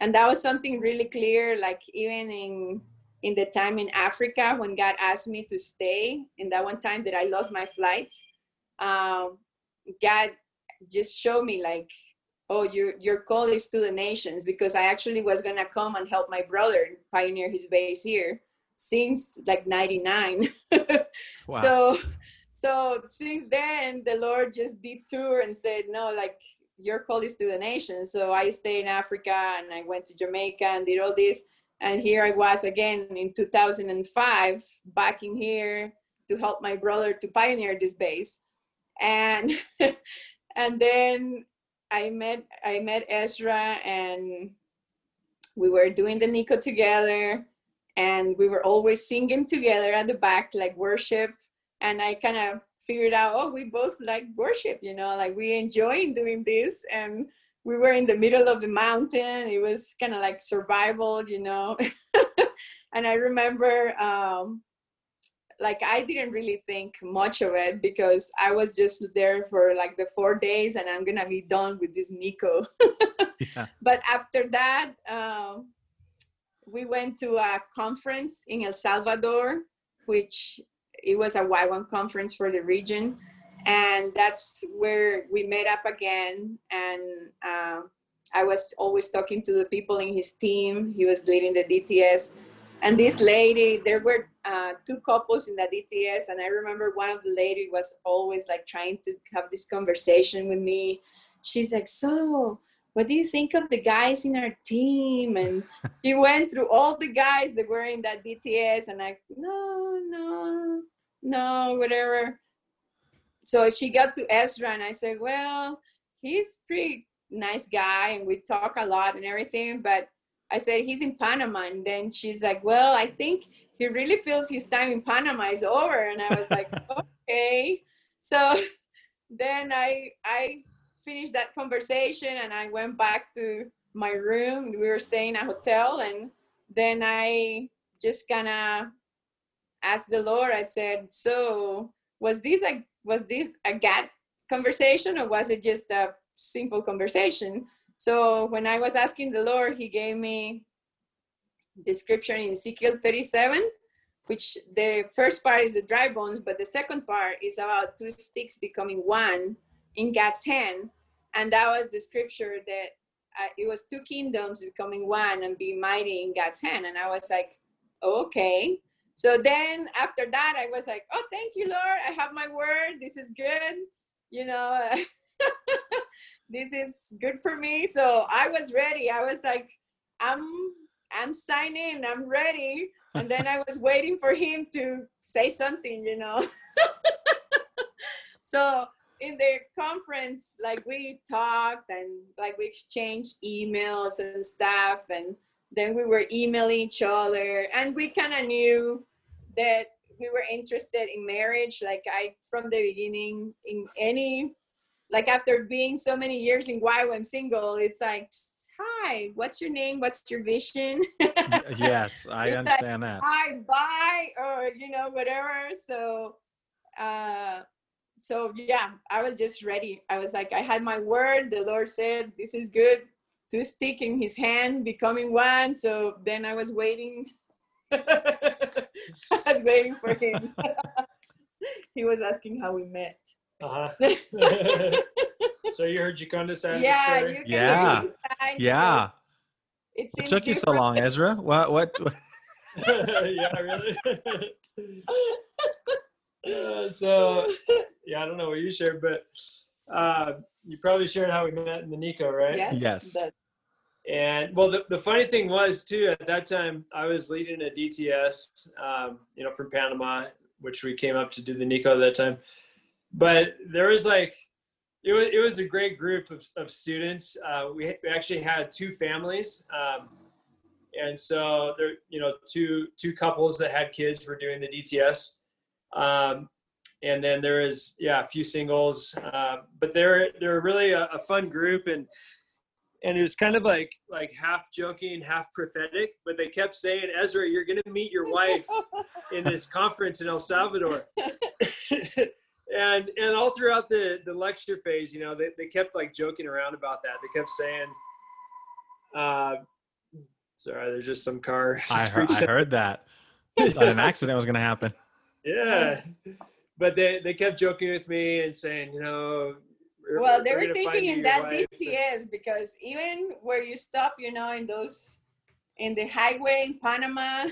And that was something really clear, like even in in the time in Africa, when God asked me to stay, in that one time that I lost my flight, um, God just showed me like, oh, your, your call is to the nations, because I actually was going to come and help my brother pioneer his base here since like ninety-nine. Wow. So, so since then, the Lord just detoured and said, no, like, your call is to the nations. So I stayed in Africa and I went to Jamaica and did all this. And here I was again in two thousand five, back in here to help my brother to pioneer this base. And and then I met I met Ezra, and we were doing the Nico together, and we were always singing together at the back, like worship. And I kind of figured out, oh, we both like worship, you know, like we enjoy doing this. And we were in the middle of the mountain. It was kind of like survival, you know. And I remember, um, like, I didn't really think much of it because I was just there for like the four days and I'm going to be done with this Nico. Yeah. But after that, um, we went to a conference in El Salvador, which it was a Y WAM conference for the region. And that's where we met up again. And uh, I was always talking to the people in his team. He was leading the D T S. And this lady, there were uh, two couples in the D T S. And I remember one of the ladies was always like trying to have this conversation with me. She's like, so what do you think of the guys in our team? And she went through all the guys that were in that D T S. And I, no, no, no, whatever. So she got to Ezra and I said, well, he's pretty nice guy and we talk a lot and everything. But I said, he's in Panama. And then she's like, well, I think he really feels his time in Panama is over. And I was like, okay. So then I, I finished that conversation and I went back to my room. We were staying at a hotel. And then I just kind of asked the Lord, I said, so was this like, was this a G A T conversation or was it just a simple conversation? So when I was asking the Lord, he gave me the scripture in Ezekiel thirty-seven, which the first part is the dry bones, but the second part is about two sticks becoming one in God's hand. And that was the scripture that uh, it was two kingdoms becoming one and being mighty in God's hand. And I was like, oh, okay. So then after that, I was like, oh, thank you, Lord. I have my word. This is good. You know, this is good for me. So I was ready. I was like, I'm, I'm signing. I'm ready. And then I was waiting for him to say something, you know. So in the conference, like we talked and like we exchanged emails and stuff. And then we were emailing each other and we kind of knew that we were interested in marriage. Like I, from the beginning in any, like after being so many years in Y WAM single, it's like, hi, what's your name? What's your vision? Yes. I understand like, that. Hi, bye, or, you know, whatever. So, uh, so yeah, I was just ready. I was like, I had my word. The Lord said, this is good. Two stick in his hand, becoming one. So then I was waiting. I was waiting for him. He was asking how we met. Uh-huh. So you heard Gioconda side yeah, of the story? Yeah. Yeah. It, it took different. You so long, Ezra. What? What? what? Yeah, really? uh, so, yeah, I don't know what you shared, but uh, you probably shared how we met in the Nico, right? Yes. Yes. But- And well, the, the funny thing was too, at that time I was leading a D T S, um, you know, from Panama, which we came up to do the Nico at that time. But there was like, it was, it was a great group of, of students. Uh, we, we actually had two families. Um, and so there, you know, two, two couples that had kids were doing the D T S. Um, and then there is, yeah, a few singles, uh, but they're, they're really a, a fun group. And, And it was kind of like like half joking, half prophetic, but they kept saying, Ezra, you're going to meet your wife in this conference in El Salvador. and and all throughout the, the lecture phase, you know, they, they kept like joking around about that. They kept saying, uh, sorry, there's just some car. I, heard, I heard that. I thought an accident was going to happen. Yeah. But they, they kept joking with me and saying, you know, Well, they were thinking in that D T S, because even where you stop, you know, in those, in the highway in Panama,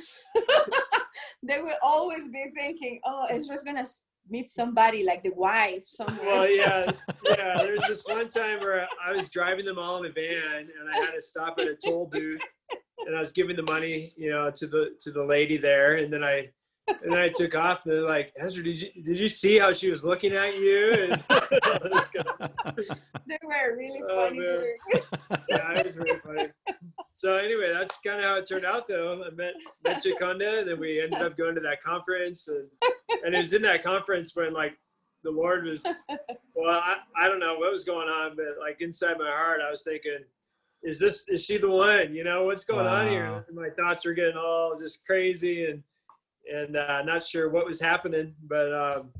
they will always be thinking, oh, Ezra's gonna meet somebody like the wife somewhere. Well, yeah, yeah. There's this one time where I was driving them all in a van, and I had to stop at a toll booth, and I was giving the money, you know, to the to the lady there, and then I. And then I took off, and they're like, Ezra, did you, did you see how she was looking at you? And they were really funny. Oh, yeah, it was really funny. So anyway, that's kind of how it turned out, though. I met, met Gioconda, and then we ended up going to that conference. And, and it was in that conference when, like, the Lord was, well, I, I don't know what was going on, but, like, inside my heart, I was thinking, is this, is she the one? You know, what's going wow. on here? And my thoughts were getting all just crazy, and and uh not sure what was happening, but um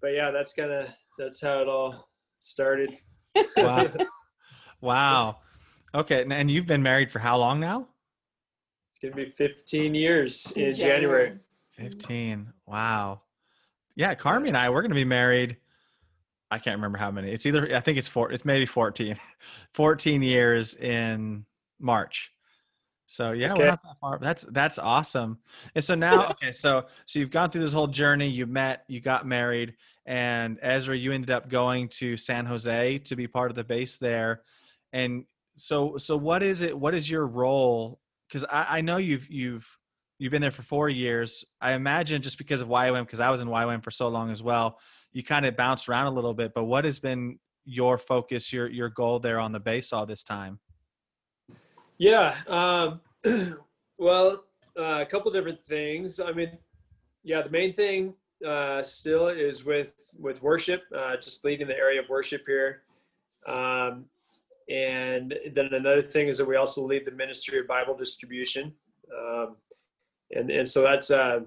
but yeah, that's kind of that's how it all started. Wow. Wow. Okay. And, and you've been married for how long now? It's gonna be fifteen years in January. fifteen. Wow. Yeah, Carmi and I, we're gonna be married, I can't remember how many. It's either I think it's four it's maybe fourteen. fourteen years in March. So yeah, okay. We're not that far. That's that's awesome. And so now, okay, so so you've gone through this whole journey. You met, you got married, and Ezra, you ended up going to San Jose to be part of the base there. And so so what is it? What is your role? Because I, I know you've you've you've been there for four years. I imagine just because of Y W A M, because I was in Y W A M for so long as well, you kind of bounced around a little bit. But what has been your focus, your your goal there on the base all this time? Yeah. Um, well, uh, a couple different things. I mean, yeah, the main thing uh, still is with, with worship, uh, just leading the area of worship here. Um, and then another thing is that we also lead the ministry of Bible distribution. Um, and, and so that's, uh,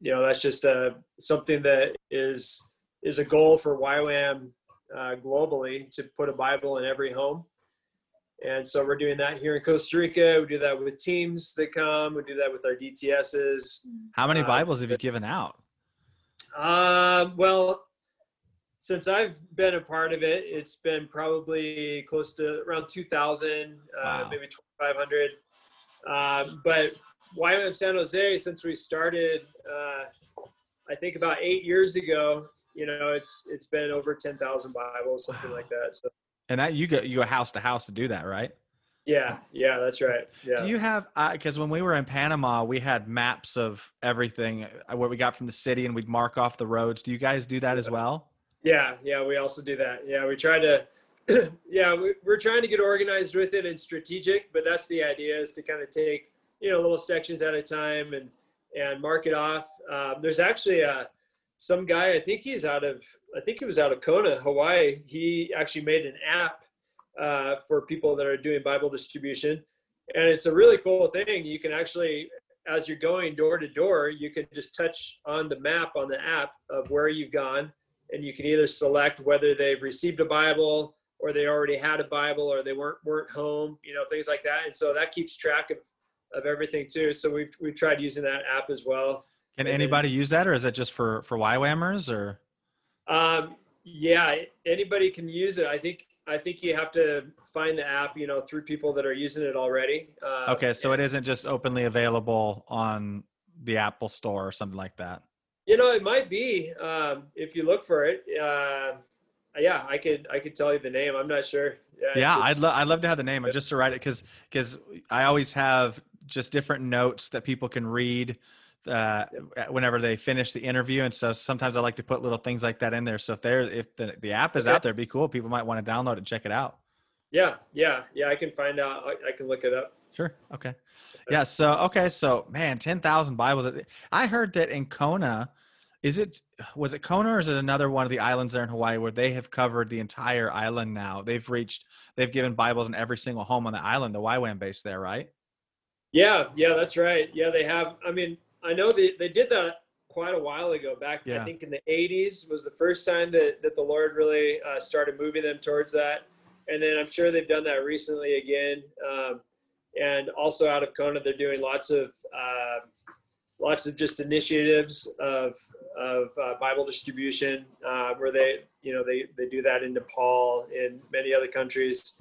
you know, that's just uh, something that is, is a goal for Y W A M uh, globally, to put a Bible in every home. And so we're doing that here in Costa Rica. We do that with teams that come. We do that with our D T S's. How many Bibles uh, have you given out? Uh, well, since I've been a part of it, it's been probably close to around two thousand, wow. uh, maybe twenty-five hundred. Uh, but Y W A M San Jose, since we started, uh, I think about eight years ago, you know, it's it's been over ten thousand Bibles, something wow. like that. So. And that you go you go house to house to do that, right? Yeah, yeah, that's right. Yeah. Do you have because uh, when we were in Panama, we had maps of everything what we got from the city, and we'd mark off the roads. Do you guys do that as well? Yeah, yeah, we also do that. Yeah, we try to. yeah, we, we're trying to get organized with it and strategic, but that's the idea, is to kind of take you know little sections at a time and and mark it off. Um, there's actually a. Some guy, I think he's out of, I think he was out of Kona, Hawaii. He actually made an app uh, for people that are doing Bible distribution. And it's a really cool thing. You can actually, as you're going door to door, you can just touch on the map on the app of where you've gone. And you can either select whether they've received a Bible, or they already had a Bible, or they weren't weren't home, you know, things like that. And so that keeps track of, of everything too. So we've, we've tried using that app as well. Can anybody use that, or is that just for, for Y W A Mers, or? Um, yeah, anybody can use it. I think, I think you have to find the app, you know, through people that are using it already. Uh, okay. So it isn't just openly available on the Apple Store or something like that. You know, it might be, um, if you look for it. Uh, yeah, I could, I could tell you the name. I'm not sure. Yeah. yeah I'd love, I'd love to have the name just to write it. Cause, cause I always have just different notes that people can read uh whenever they finish the interview, and so sometimes I like to put little things like that in there. So if there if the, the app is okay. out there, it'd be cool. People might want to download it and check it out. Yeah, yeah, yeah. I can find out. I, I can look it up. Sure. Okay. Yeah. So okay. So man, ten thousand Bibles. I heard that in Kona, is it was it Kona or is it another one of the islands there in Hawaii where they have covered the entire island now? They've reached. They've given Bibles in every single home on the island. The Y W A M base there, right? Yeah. Yeah. That's right. Yeah, they have. I mean. I know they, they did that quite a while ago back, yeah. I think in the eighties was the first time that, that the Lord really uh, started moving them towards that. And then I'm sure they've done that recently again. Um, and also out of Kona, they're doing lots of uh, lots of just initiatives of of uh, Bible distribution, uh, where they, you know, they, they do that in Nepal, in many other countries.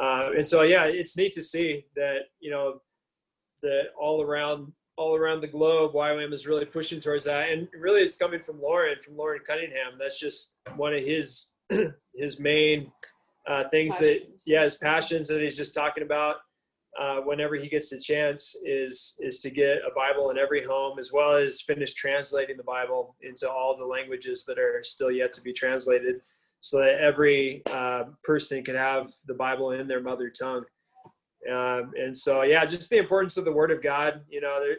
Uh, and so, yeah, it's neat to see that, you know, that all around, all around the globe, Y W A M is really pushing towards that. And really it's coming from Lauren, from Lauren Cunningham. That's just one of his, his main uh, things passions. that, yeah, his passions that he's just talking about. Uh, whenever he gets the chance is, is to get a Bible in every home, as well as finish translating the Bible into all the languages that are still yet to be translated, so that every uh, person can have the Bible in their mother tongue. Um, and so, yeah, just the importance of the Word of God. You know, there,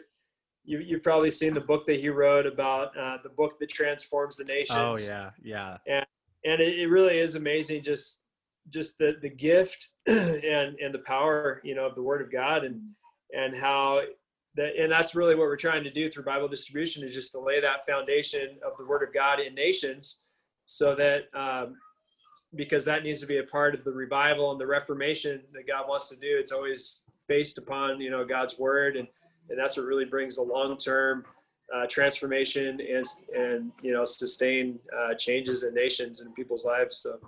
you, you've probably seen the book that he wrote about uh, the book that transforms the nations. Oh yeah. Yeah. And, and it, it really is amazing. Just, just the, the gift and, and the power, you know, of the Word of God, and, and how that, and that's really what we're trying to do through Bible distribution, is just to lay that foundation of the Word of God in nations, so that, um, because that needs to be a part of the revival and the reformation that God wants to do. It's always based upon, you know, God's Word. And, and that's what really brings the long-term uh, transformation and, and, you know, sustained uh, changes in nations and people's lives. So.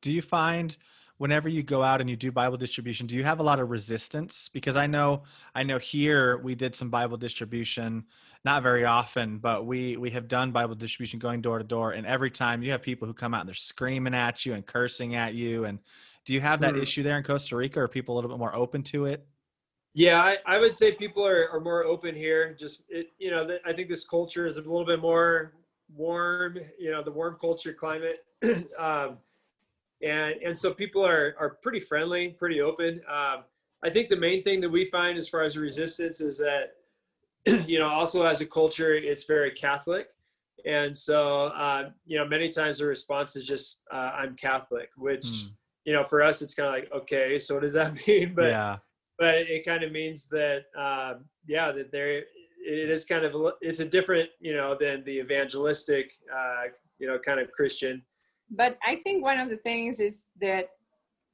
Do you find whenever you go out and you do Bible distribution, do you have a lot of resistance? Because I know, I know here we did some Bible distribution, not very often, but we, we have done Bible distribution going door to door. And every time you have people who come out and they're screaming at you and cursing at you. And do you have that mm-hmm. issue there in Costa Rica? Are people a little bit more open to it? Yeah, I, I would say people are, are more open here. Just, it, you know, the, I think this culture is a little bit more warm, you know, the warm culture climate. um, And and so people are, are pretty friendly, pretty open. Um, I think the main thing that we find as far as resistance is that, you know, also as a culture, it's very Catholic. And so, uh, you know, many times the response is just, uh, I'm Catholic, which, mm. you know, for us, it's kind of like, okay, so what does that mean? But yeah. but it kind of means that, uh, yeah, that there it is kind of, a, it's a different, you know, than the evangelistic, uh, you know, kind of Christian. But I think one of the things is that,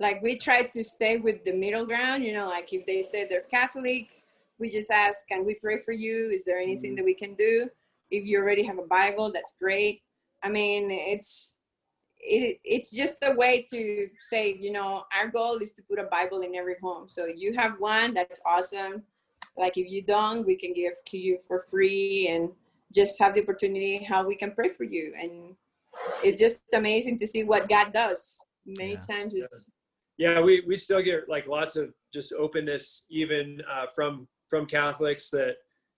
like, we try to stay with the middle ground, you know, like if they say they're Catholic, we just ask, can we pray for you? Is there anything mm-hmm. that we can do? If you already have a Bible, that's great. I mean, it's, it, it's just a way to say, you know, our goal is to put a Bible in every home. So you have one, that's awesome. Like if you don't, we can give to you for free, and just have the opportunity how we can pray for you. And it's just amazing to see what God does. Many yeah. times it's yeah we we still get like lots of just openness, even uh from from Catholics, that,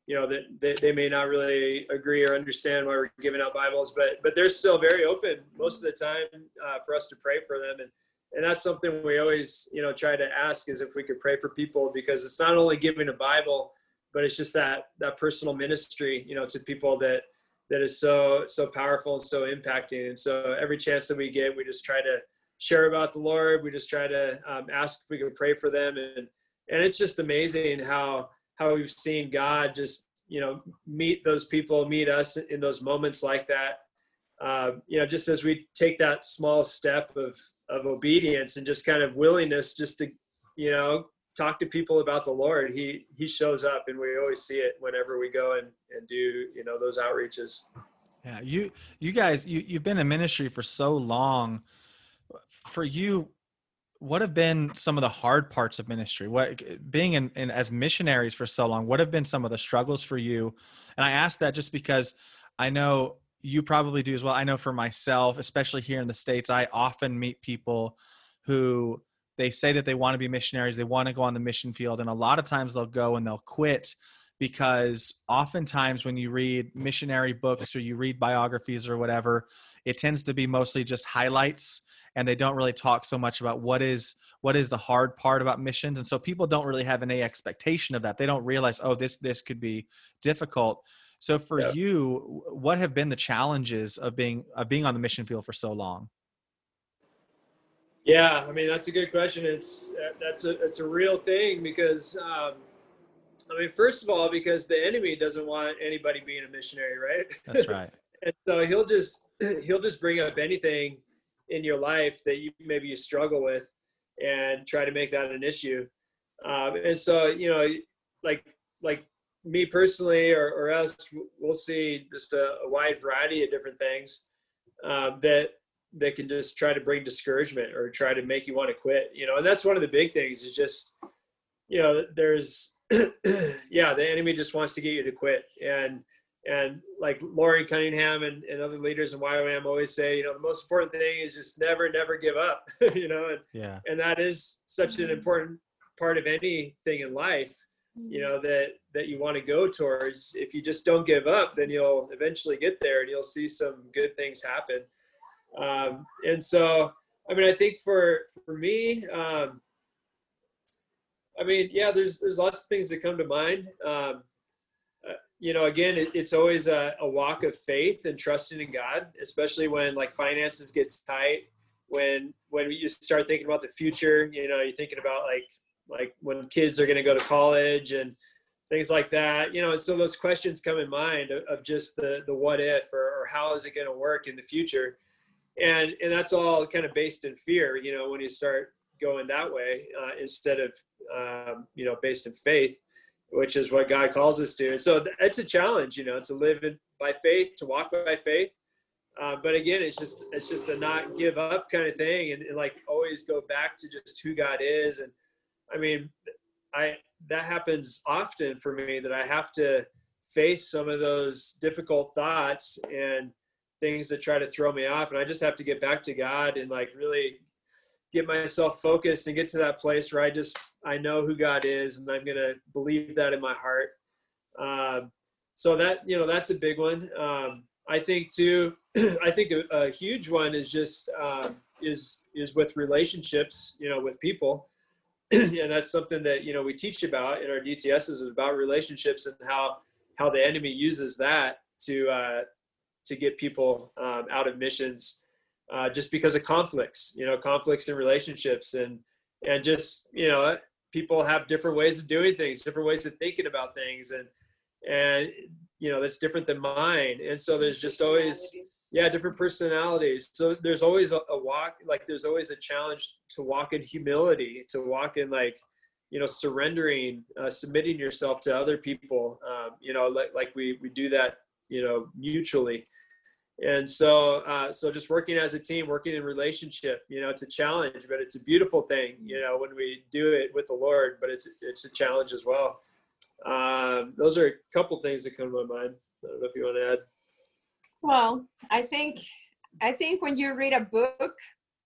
you know, that they, they may not really agree or understand why we're giving out Bibles, but but they're still very open most of the time uh for us to pray for them. And and that's something we always, you know, try to ask, is if we could pray for people, because it's not only giving a Bible, but it's just that that personal ministry, you know, to people that that is so, so powerful and so impacting. And so every chance that we get, we just try to share about the Lord. We just try to um, ask if we can pray for them. And, and it's just amazing how, how we've seen God just, you know, meet those people, meet us in those moments like that. Uh, you know, just as we take that small step of, of obedience and just kind of willingness just to, you know, talk to people about the Lord, He he shows up, and we always see it whenever we go and, and do, you know, those outreaches. Yeah, you you guys, you, you've been in ministry for so long. For you, what have been some of the hard parts of ministry? What being in, in as missionaries for so long, what have been some of the struggles for you? And I ask that just because I know you probably do as well. I know for myself, especially here in the States, I often meet people who they say that they want to be missionaries. They want to go on the mission field. And a lot of times they'll go and they'll quit, because oftentimes when you read missionary books or you read biographies or whatever, it tends to be mostly just highlights. And they don't really talk so much about what is, what is the hard part about missions. And so people don't really have any expectation of that. They don't realize, oh, this, this could be difficult. So for yeah. you, what have been the challenges of being, of being on the mission field for so long? Yeah, I mean, that's a good question. It's that's a it's a real thing, because um, I mean, first of all, because the enemy doesn't want anybody being a missionary, right? That's right. And so he'll just he'll just bring up anything in your life that you maybe you struggle with, and try to make that an issue. Um, and so, you know, like like me personally, or, or us, we'll see just a, a wide variety of different things uh, that that can just try to bring discouragement or try to make you want to quit, you know. And that's one of the big things is just, you know, there's, yeah, the enemy just wants to get you to quit. And and like Lauren Cunningham and, and other leaders in Y W A M always say, you know, the most important thing is just never, never give up, you know. And, yeah. and that is such an important part of anything in life, you know, that, that you want to go towards. If you just don't give up, then you'll eventually get there and you'll see some good things happen. Um, and so, I mean, I think for, for me, um, I mean, yeah, there's, there's lots of things that come to mind. Um, uh, you know, again, it, it's always a, a walk of faith and trusting in God, especially when like finances get tight, when, when you start thinking about the future, you know, you're thinking about like, like when kids are going to go to college and things like that, you know. And so those questions come in mind of, of just the, the what if, or, or how is it going to work in the future? And and that's all kind of based in fear, you know, when you start going that way, uh, instead of, um, you know, based in faith, which is what God calls us to. And so it's a challenge, you know, to live in, by faith, to walk by faith. Uh, but again, it's just, it's just a not give up kind of thing. And, and like always go back to just who God is. And I mean, I, that happens often for me, that I have to face some of those difficult thoughts and things that try to throw me off. And I just have to get back to God and like really get myself focused and get to that place where I just, I know who God is, and I'm going to believe that in my heart. Um, so that, you know, that's a big one. Um, I think too, I think a, a huge one is just, um, is, is with relationships, you know, with people. And that's something that, you know, we teach about in our D T Ss is about relationships and how, how the enemy uses that to, uh, to get people um, out of missions uh, just because of conflicts, you know, conflicts in relationships, and, and just, you know, people have different ways of doing things, different ways of thinking about things. And, and, you know, that's different than mine. And so there's just always, yeah, different personalities. So there's always a, a walk, like there's always a challenge to walk in humility, to walk in like, you know, surrendering, uh, submitting yourself to other people, um, you know, like, like we, we do that, you know, mutually. And so, uh, so just working as a team, working in relationship, you know, it's a challenge, but it's a beautiful thing, you know, when we do it with the Lord, but it's, it's a challenge as well. Um, those are a couple things that come to my mind. I don't know if you want to add. Well, I think, I think when you read a book,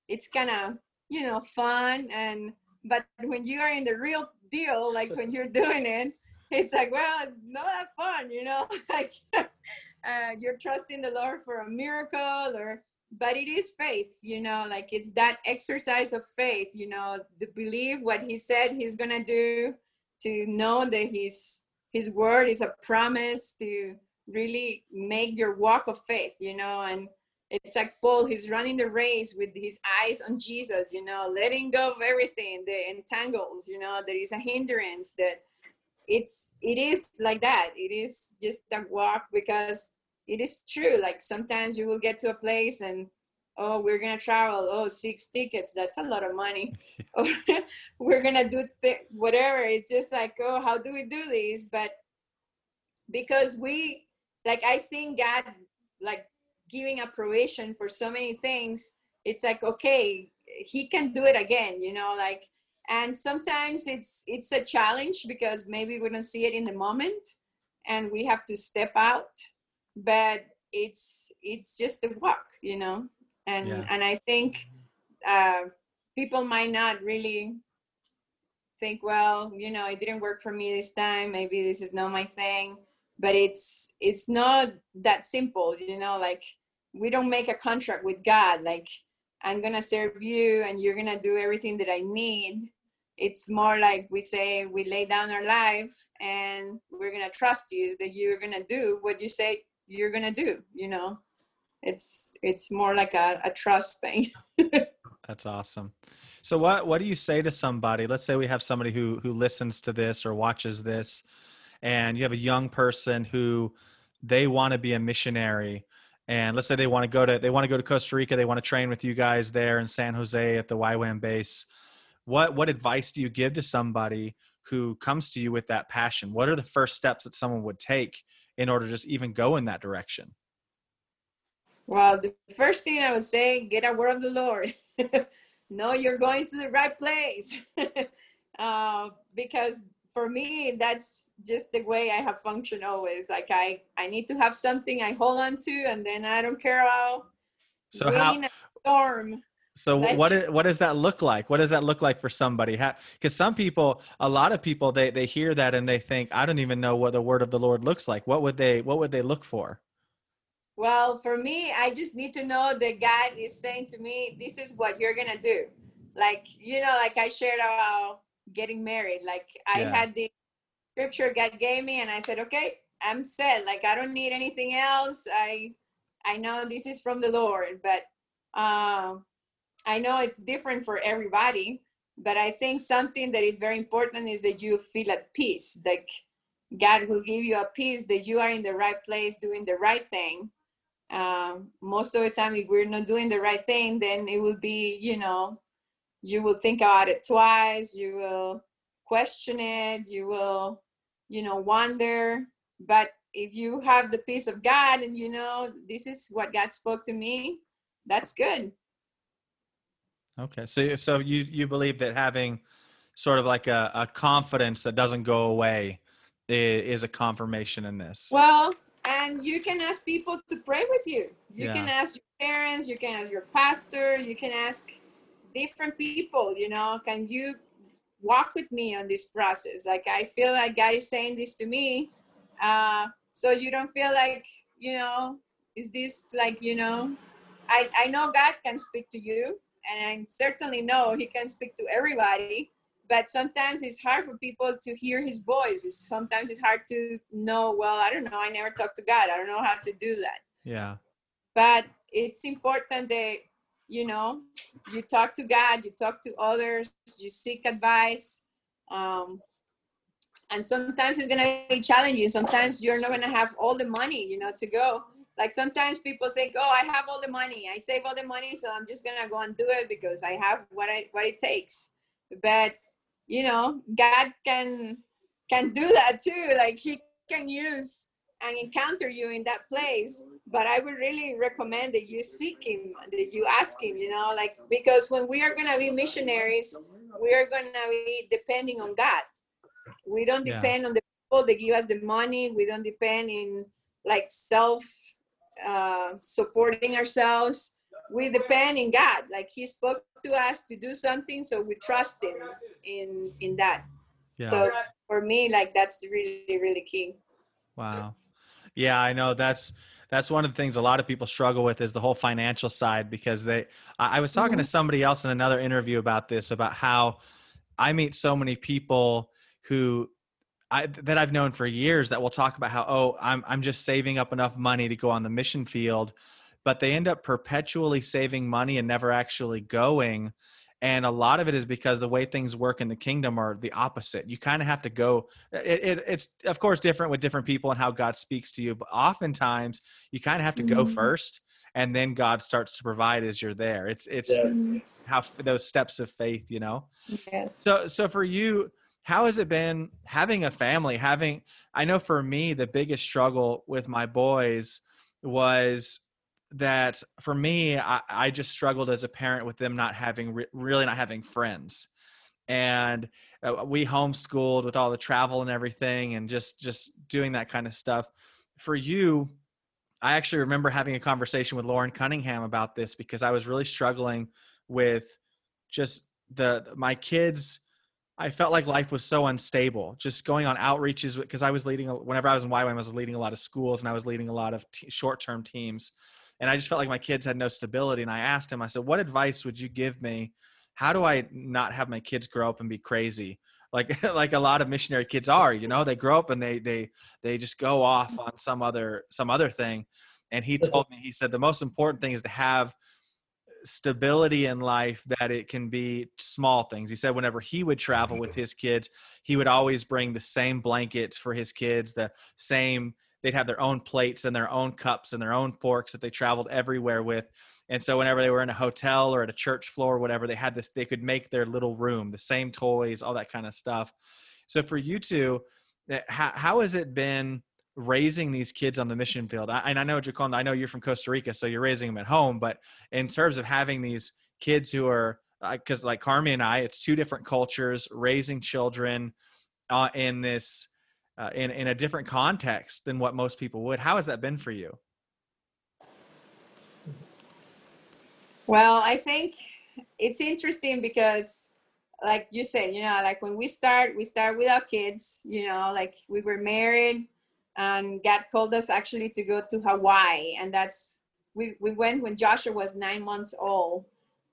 it's kind of, you know, fun. And, but when you are in the real deal, like when you're doing it, it's like, well, not that fun, you know, like uh, you're trusting the Lord for a miracle, or, but it is faith, you know, like it's that exercise of faith, you know, to believe what he said he's going to do, to know that his, his word is a promise, to really make your walk of faith, you know. And it's like Paul, he's running the race with his eyes on Jesus, you know, letting go of everything, the entangles, you know, there is a hindrance that, It's, it is like that. It is just a walk, because it is true. Like sometimes you will get to a place and, oh, we're going to travel. Oh, six tickets. That's a lot of money. We're going to do th- whatever. It's just like, oh, how do we do this? But because we, like I seen God, like giving approbation for so many things. It's like, okay, he can do it again, you know, like. And sometimes it's it's a challenge because maybe we don't see it in the moment and we have to step out, but it's it's just the walk, you know. And yeah. and I think uh, people might not really think, well, you know, it didn't work for me this time. Maybe this is not my thing, but it's it's not that simple, you know, like we don't make a contract with God. Like I'm going to serve you and you're going to do everything that I need. It's more like we say, we lay down our life and we're going to trust you that you're going to do what you say you're going to do. You know, it's, it's more like a, a trust thing. That's awesome. So what, what do you say to somebody? Let's say we have somebody who, who listens to this or watches this, and you have a young person who they want to be a missionary. And let's say they want to go to, they want to go to Costa Rica. They want to train with you guys there in San Jose at the Y WAM base. What, what advice do you give to somebody who comes to you with that passion? What are the first steps that someone would take in order to just even go in that direction? Well, the first thing I would say, get a word of the Lord. Know you're going to the right place. uh, because for me, that's just the way I have functioned always. Like I, I need to have something I hold on to, and then I don't care how. So how? Storm. So like, what is, what does that look like? What does that look like for somebody? Because some people, a lot of people, they they hear that and they think, I don't even know what the word of the Lord looks like. What would they What would they look for? Well, for me, I just need to know that God is saying to me, this is what you're going to do. Like, you know, like I shared about getting married. Like I yeah. had the scripture God gave me, and I said, okay, I'm set. Like, I don't need anything else. I, I know this is from the Lord, but um, I know it's different for everybody. But I think something that is very important is that you feel at peace. Like God will give you a peace that you are in the right place doing the right thing. Um, most of the time, if we're not doing the right thing, then it will be, you know, you will think about it twice, you will question it, you will, you know, wonder. But if you have the peace of God and you know, this is what God spoke to me, that's good. Okay. So, so you, you believe that having sort of like a, a confidence that doesn't go away is a confirmation in this. Well, and you can ask people to pray with you. You yeah. can ask your parents, you can ask your pastor, you can ask different people, you know, can you walk with me on this process? Like, I feel like God is saying this to me. Uh, so you don't feel like, you know, is this like, you know, I, I know God can speak to you, and I certainly know he can speak to everybody, but sometimes it's hard for people to hear his voice. It's, sometimes it's hard to know, well, I don't know, I never talked to God, I don't know how to do that. Yeah. But it's important that, you know, you talk to God, you talk to others, you seek advice. Um, And sometimes it's going to be challenging. Sometimes you're not going to have all the money, you know, to go. Like sometimes people think, oh, I have all the money. I save all the money, so I'm just going to go and do it because I have what I what it takes. But, you know, God can can do that too. Like he can use and encounter you in that place. But I would really recommend that you seek him, that you ask him, you know, like, because when we are going to be missionaries, we are going to be depending on God. We don't depend yeah. on the people that give us the money. We don't depend in like self uh, supporting ourselves. We depend in God. Like he spoke to us to do something, so we trust him in in that. Yeah. So for me, like that's really, really key. Wow. Yeah, I know that's that's one of the things a lot of people struggle with is the whole financial side, because they. I, I was talking mm-hmm. to somebody else in another interview about this, about how I meet so many people who I, that I've known for years that will talk about how, oh, I'm, I'm just saving up enough money to go on the mission field, but they end up perpetually saving money and never actually going. And a lot of it is because the way things work in the kingdom are the opposite. You kind of have to go, it, it, it's of course different with different people and how God speaks to you, but oftentimes you kind of have to mm-hmm. go first, and then God starts to provide as you're there. It's, it's, yes. it's how those steps of faith, you know? Yes. So, so for you, how has it been having a family, having, I know for me, the biggest struggle with my boys was that for me, I, I just struggled as a parent with them not having really not having friends. And we homeschooled with all the travel and everything and just, just doing that kind of stuff. For you, I actually remember having a conversation with Lauren Cunningham about this, because I was really struggling with just the, my kids. I felt like life was so unstable, just going on outreaches, because I was leading, whenever I was in Y W A M, I was leading a lot of schools and I was leading a lot of t- short-term teams. And I just felt like my kids had no stability. And I asked him, I said, what advice would you give me? How do I not have my kids grow up and be crazy? Like, like a lot of missionary kids are, you know, they grow up and they, they, they just go off on some other, some other thing. And he told me, he said, the most important thing is to have stability in life, that it can be small things. He said whenever he would travel with his kids, he would always bring the same blankets for his kids, the same, they'd have their own plates and their own cups and their own forks that they traveled everywhere with. And so whenever they were in a hotel or at a church floor or whatever, they had this, they could make their little room, the same toys, all that kind of stuff. So for you two, how, how has it been raising these kids on the mission field? I, and I know, Gioconda, I know you're from Costa Rica, so you're raising them at home, but in terms of having these kids who are, because uh, like Carmi and I, it's two different cultures, raising children uh, in this, uh, in, in a different context than what most people would. How has that been for you? Well, I think it's interesting because like you said, you know, like when we start, we start without kids, you know, like we were married and God called us actually to go to Hawaii. And that's, we, we went when Joshua was nine months old.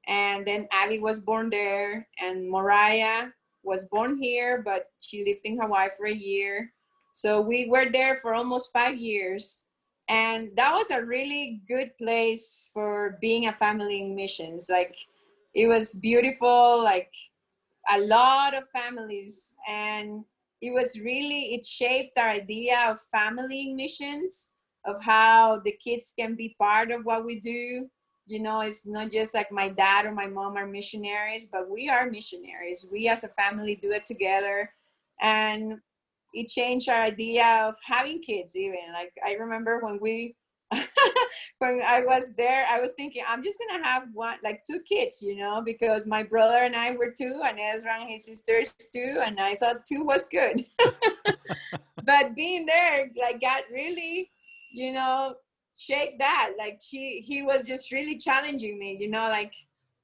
And then Abby was born there and Mariah was born here, but she lived in Hawaii for a year. So we were there for almost five years. And that was a really good place for being a family in missions. Like it was beautiful, like a lot of families. And it was really, it shaped our idea of family in missions, of how the kids can be part of what we do. You know, it's not just like my dad or my mom are missionaries, but we are missionaries. We as a family do it together. And it changed our idea of having kids even. Like I remember when we, when I was there, I was thinking, I'm just going to have one, like two kids, you know, because my brother and I were two and Ezra and his sisters too. And I thought two was good. But being there, like God really, you know, shaped that. Like she, he was just really challenging me, you know, like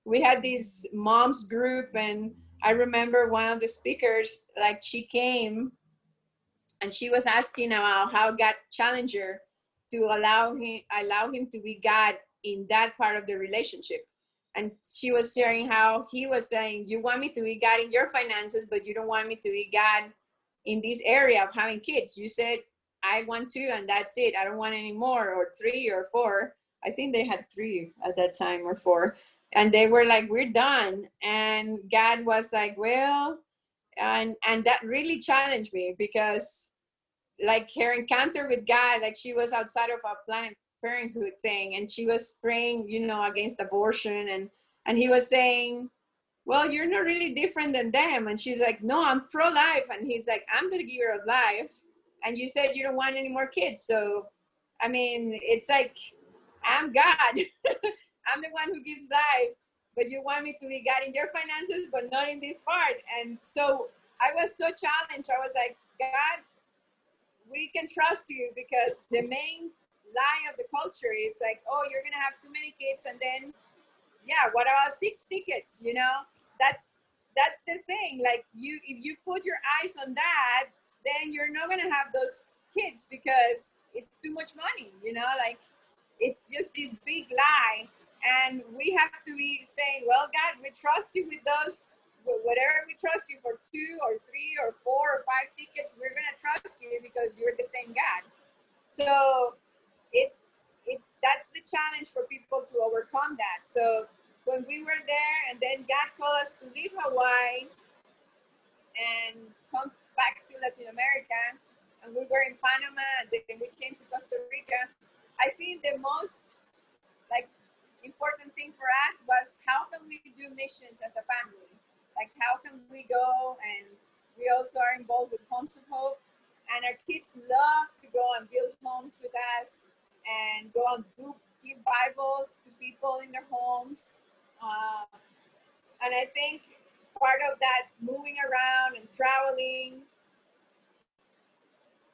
we had this mom's group and I remember one of the speakers, like she came and she was asking about how God challenged her to allow him, allow him to be God in that part of the relationship. And she was sharing how he was saying, you want me to be God in your finances, but you don't want me to be God in this area of having kids. You said, I want two and that's it. I don't want any more or three or four. I think they had three at that time or four. And they were like, we're done. And God was like, well, and and that really challenged me because like her encounter with God, like she was outside of a Planned Parenthood thing and she was praying, you know, against abortion. And, and he was saying, well, you're not really different than them. And she's like, no, I'm pro-life. And he's like, I'm the giver of life. And you said you don't want any more kids. So, I mean, it's like, I'm God. I'm the one who gives life, but you want me to be God in your finances, but not in this part. And so I was so challenged. I was like, God, we can trust you because the main lie of the culture is like, oh, you're going to have too many kids. And then, yeah, what about six tickets? You know, that's, that's the thing. Like you, if you put your eyes on that, then you're not going to have those kids because it's too much money. You know, like it's just this big lie. And we have to be saying, well, God, we trust you with those, whatever we trust you for two or three or four or five tickets, we're going to trust you because you're the same God. So it's, it's, that's the challenge for people to overcome that. So when we were there and then God called us to leave Hawaii and come back to Latin America, and we were in Panama and then we came to Costa Rica, I think the most like important thing for us was how can we do missions as a family? Like how can we go? And we also are involved with Homes of Hope and our kids love to go and build homes with us and go and do, give Bibles to people in their homes. Uh, and I think part of that moving around and traveling,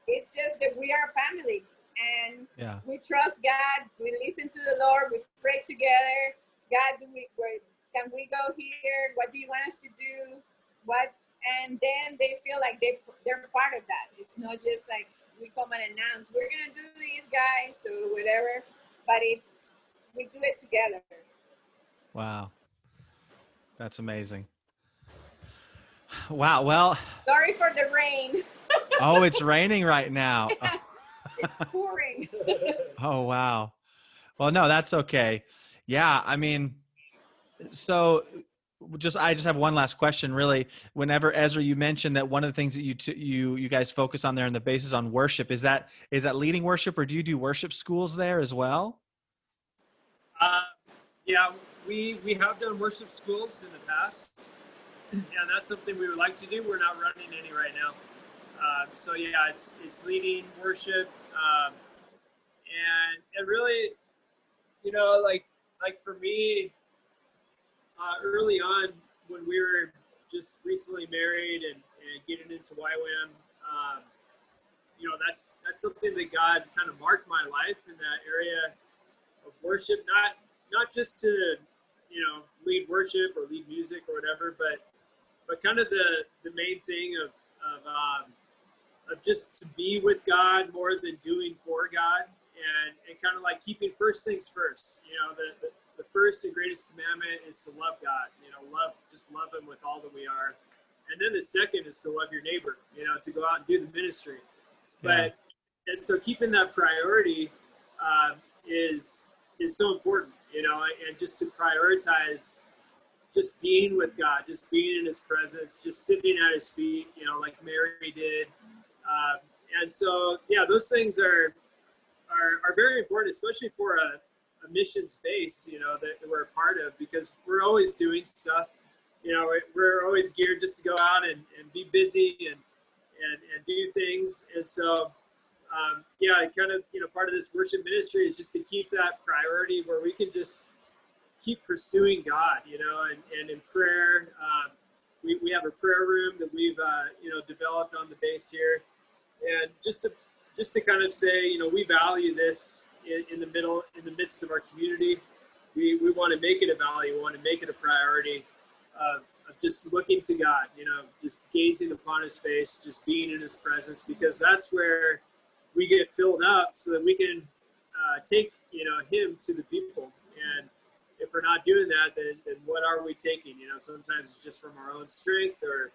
it's just that we are family and yeah. We trust God, we listen to the Lord, we pray together. God, do we, we're, can we go here? What do you want us to do? What? And then they feel like they, they're part of that. It's not just like we come and announce, we're going to do these guys so whatever, but it's, we do it together. Wow. That's amazing. Wow. Well, sorry for the rain. Oh, it's raining right now. Yeah, it's pouring. Oh, wow. Well, no, that's okay. Yeah. I mean, So just, I just have one last question really. Whenever Ezra, you mentioned that one of the things that you, t- you, you guys focus on there and the basis on worship, is that, is that leading worship or do you do worship schools there as well? Uh, yeah, we, we have done worship schools in the past. yeah, that's something we would like to do. We're not running any right now. Uh, so yeah, it's it's leading worship, um, and it really, you know, like like for me, uh, early on when we were just recently married and, and getting into Y WAM, um, you know, that's that's something that God kind of marked my life in that area of worship, not not just to, you know, lead worship or lead music or whatever, but but kind of the the main thing of of um, of just to be with God more than doing for God, and, and kind of like keeping first things first. You know, the, the, the first and greatest commandment is to love God, you know, love, just love him with all that we are. And then the second is to love your neighbor, you know, to go out and do the ministry. Yeah. But, and so keeping that priority uh, is, is so important, you know, and just to prioritize just being with God, just being in his presence, just sitting at his feet, you know, like Mary did. Uh, and so, yeah, those things are, are, are very important, especially for a, a missions base, you know, that we're a part of, because we're always doing stuff, you know, we're always geared just to go out and, and be busy and, and, and do things. And so, um, yeah, kind of, you know, part of this worship ministry is just to keep that priority where we can just keep pursuing God, you know, and, and in prayer. Um, we, we have a prayer room that we've, uh, you know, developed on the base here. And just to, just to kind of say, you know, we value this in, in the middle, in the midst of our community. We, we want to make it a value. We want to make it a priority of, of just looking to God, you know, just gazing upon his face, just being in his presence, because that's where we get filled up so that we can uh, take, you know, him to the people. And if we're not doing that, then, then what are we taking? You know, sometimes it's just from our own strength or,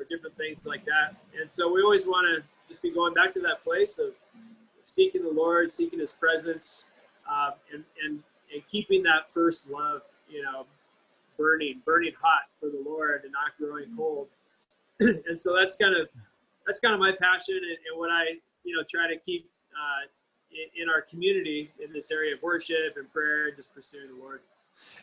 or different things like that. And so we always want to just be going back to that place of seeking the Lord, seeking his presence, uh, and, and, and keeping that first love, you know, burning, burning hot for the Lord and not growing cold. And so that's kind of, that's kind of my passion and, and what I, you know, try to keep uh, in, in our community in this area of worship and prayer and just pursuing the Lord.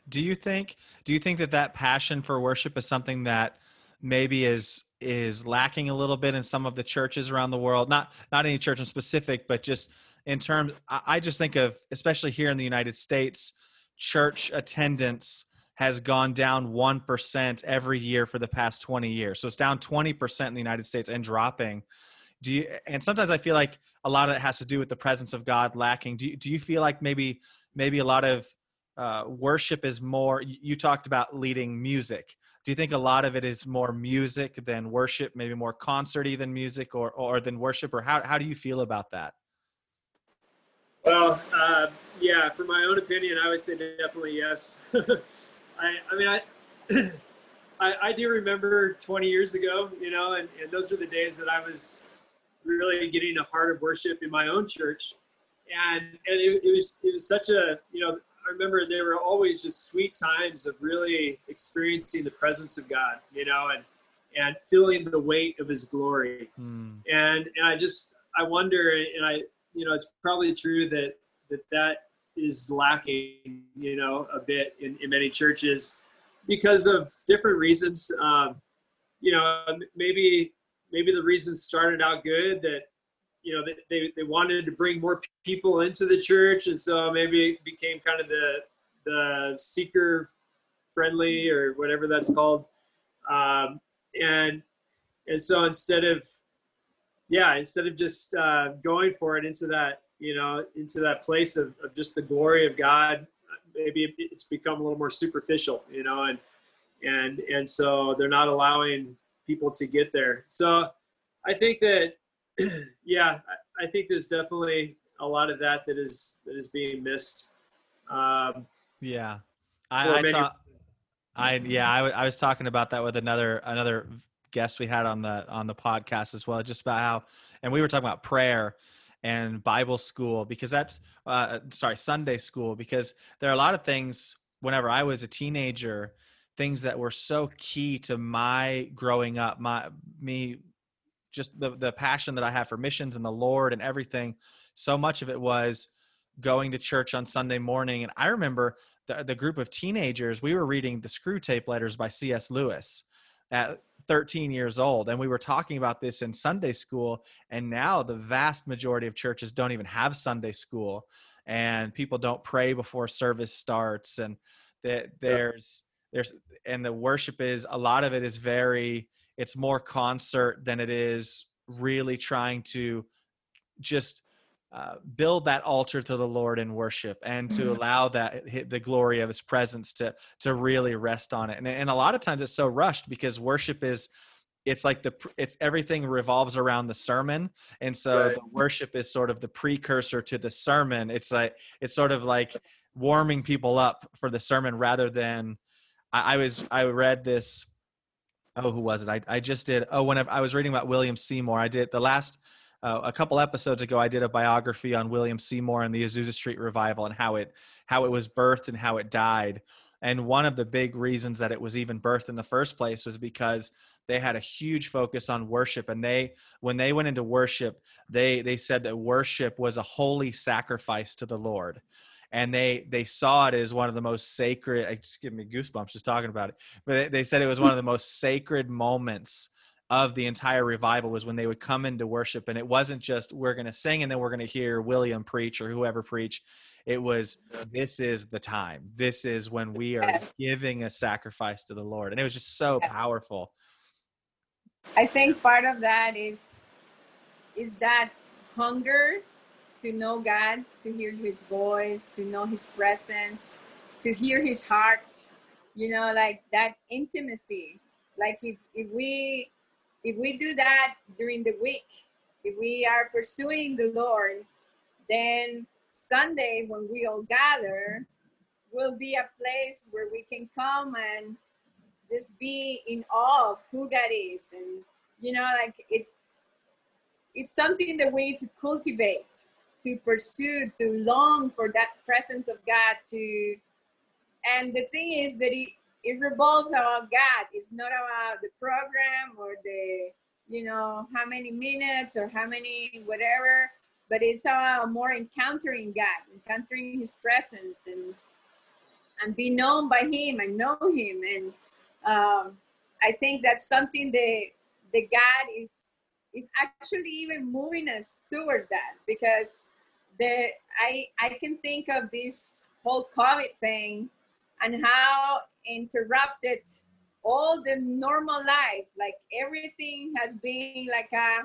Do you think, do you think that that passion for worship is something that maybe is, is lacking a little bit in some of the churches around the world? Not, not any church in specific, but just in terms, I just think of, especially here in the United States, church attendance has gone down one percent every year for the past twenty years. So it's down twenty percent in the United States and dropping. Do you, and sometimes I feel like a lot of it has to do with the presence of God lacking. Do you, do you feel like maybe, maybe a lot of Uh, worship is more, you talked about leading music. Do you think a lot of it is more music than worship, maybe more concerty than music or, or than worship, or how, how do you feel about that? Well, uh, yeah, for my own opinion, I would say definitely yes. I, I mean, I, I, I do remember twenty years ago, you know, and, and those were the days that I was really getting a heart of worship in my own church. And, and it, it was, it was such a, you know, I remember there were always just sweet times of really experiencing the presence of God, you know, and, and feeling the weight of his glory. Mm. And, and I just, I wonder, and I, you know, it's probably true that, that that is lacking, you know, a bit in, in many churches because of different reasons. Um, you know, maybe, maybe the reasons started out good, that, you know, they, they wanted to bring more people into the church. And so maybe it became kind of the, the seeker friendly or whatever that's called. Um, and, and so instead of, yeah, instead of just uh, going for it into that, you know, into that place of, of just the glory of God, maybe it's become a little more superficial, you know, and, and, and so they're not allowing people to get there. So I think that, yeah, I think there's definitely a lot of that that is that is being missed. Um, yeah, I I, ta- I yeah I, w- I was talking about that with another another guest we had on the on the podcast as well, just about how, and we were talking about prayer and Bible school because that's uh, sorry Sunday school, because there are a lot of things whenever I was a teenager, things that were so key to my growing up, my me. Just the, the passion that I have for missions and the Lord and everything. So much of it was going to church on Sunday morning. And I remember the, the group of teenagers, we were reading the Screwtape Letters by C S Lewis. at thirteen years old. And we were talking about this in Sunday school, and now the vast majority of churches don't even have Sunday school, and people don't pray before service starts. And that there's, there's, and the worship is, a lot of it is very, it's more concert than it is really trying to just uh, build that altar to the Lord in worship, and to allow that, the glory of his presence to, to really rest on it. And, and a lot of times it's so rushed, because worship is, it's like the, it's everything revolves around the sermon. And so right. the worship is sort of the precursor to the sermon. It's like, it's sort of like warming people up for the sermon, rather than I, I was, I read this, Oh, who was it? I, I just did. Oh, whenever I was reading about William Seymour, I did the last, uh, a couple episodes ago, I did a biography on William Seymour and the Azusa Street Revival, and how it, how it was birthed and how it died. And one of the big reasons that it was even birthed in the first place was because they had a huge focus on worship. And they, when they went into worship, they, they said that worship was a holy sacrifice to the Lord. And they they saw it as one of the most sacred, I just give me goosebumps just talking about it, but they, they said it was one of the most sacred moments of the entire revival, was when they would come into worship. And it wasn't just, we're going to sing and then we're going to hear William preach or whoever preach. It was, this is the time. This is when we are giving a sacrifice to the Lord. And it was just so powerful. I think part of that is is that hunger to know God, to hear his voice, to know his presence, to hear his heart, you know, like that intimacy. Like if, if we if we do that during the week, if we are pursuing the Lord, then Sunday when we all gather will be a place where we can come and just be in awe of who God is. And, you know, like it's it's something that we need to cultivate, to pursue, to long for that presence of God. To, and the thing is that it, it revolves about God. It's not about the program or the, you know, how many minutes or how many whatever, but it's about more encountering God, encountering his presence, and and be known by him and know him. And um, I think that's something that, that God is, is actually even moving us towards that, because the I I can think of this whole COVID thing and how interrupted all the normal life. Like everything has been like a,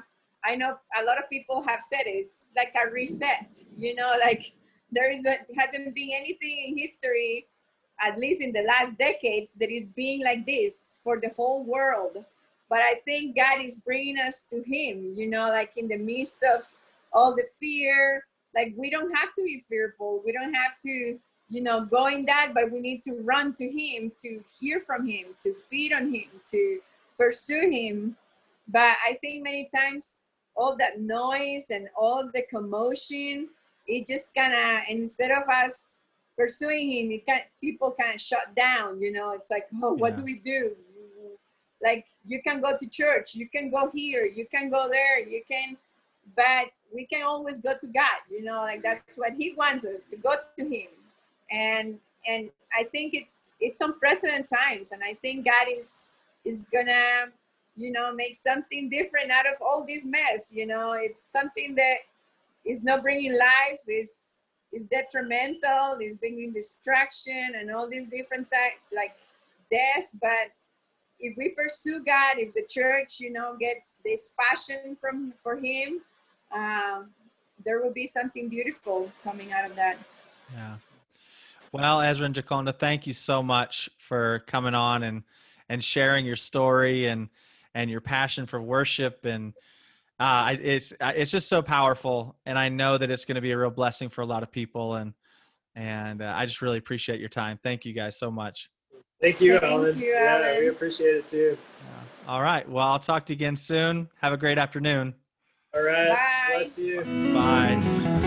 I know a lot of people have said it, it's like a reset, you know, like there is a, hasn't been anything in history, at least in the last decades, that is being like this for the whole world. But I think God is bringing us to him, you know, like in the midst of all the fear, like we don't have to be fearful. We don't have to, you know, go in that, but we need to run to him, to hear from him, to feed on him, to pursue him. But I think many times all that noise and all the commotion, it just kind of, instead of us pursuing him, it can, people kind of shut down, you know, it's like, oh, what yeah. do we do? Like you can go to church, you can go here, you can go there, you can, but we can always go to God, you know, like that's what he wants us to go to him. And, and I think it's, it's unprecedented times. And I think God is, is gonna, you know, make something different out of all this mess. You know, it's something that is not bringing life, is, is detrimental, is bringing distraction and all these different types, like death. But if we pursue God, if the church, you know, gets this passion from for him, um, there will be something beautiful coming out of that. Yeah. Well, Ezra and Gioconda, thank you so much for coming on and, and sharing your story and, and your passion for worship. And uh, it's, it's just so powerful. And I know that it's going to be a real blessing for a lot of people. And, and uh, I just really appreciate your time. Thank you guys so much. Thank you, Thank Alan. You, yeah, Alan. We appreciate it too. Yeah. All right. Well, I'll talk to you again soon. Have a great afternoon. All right. Bye. Bless you. Bye.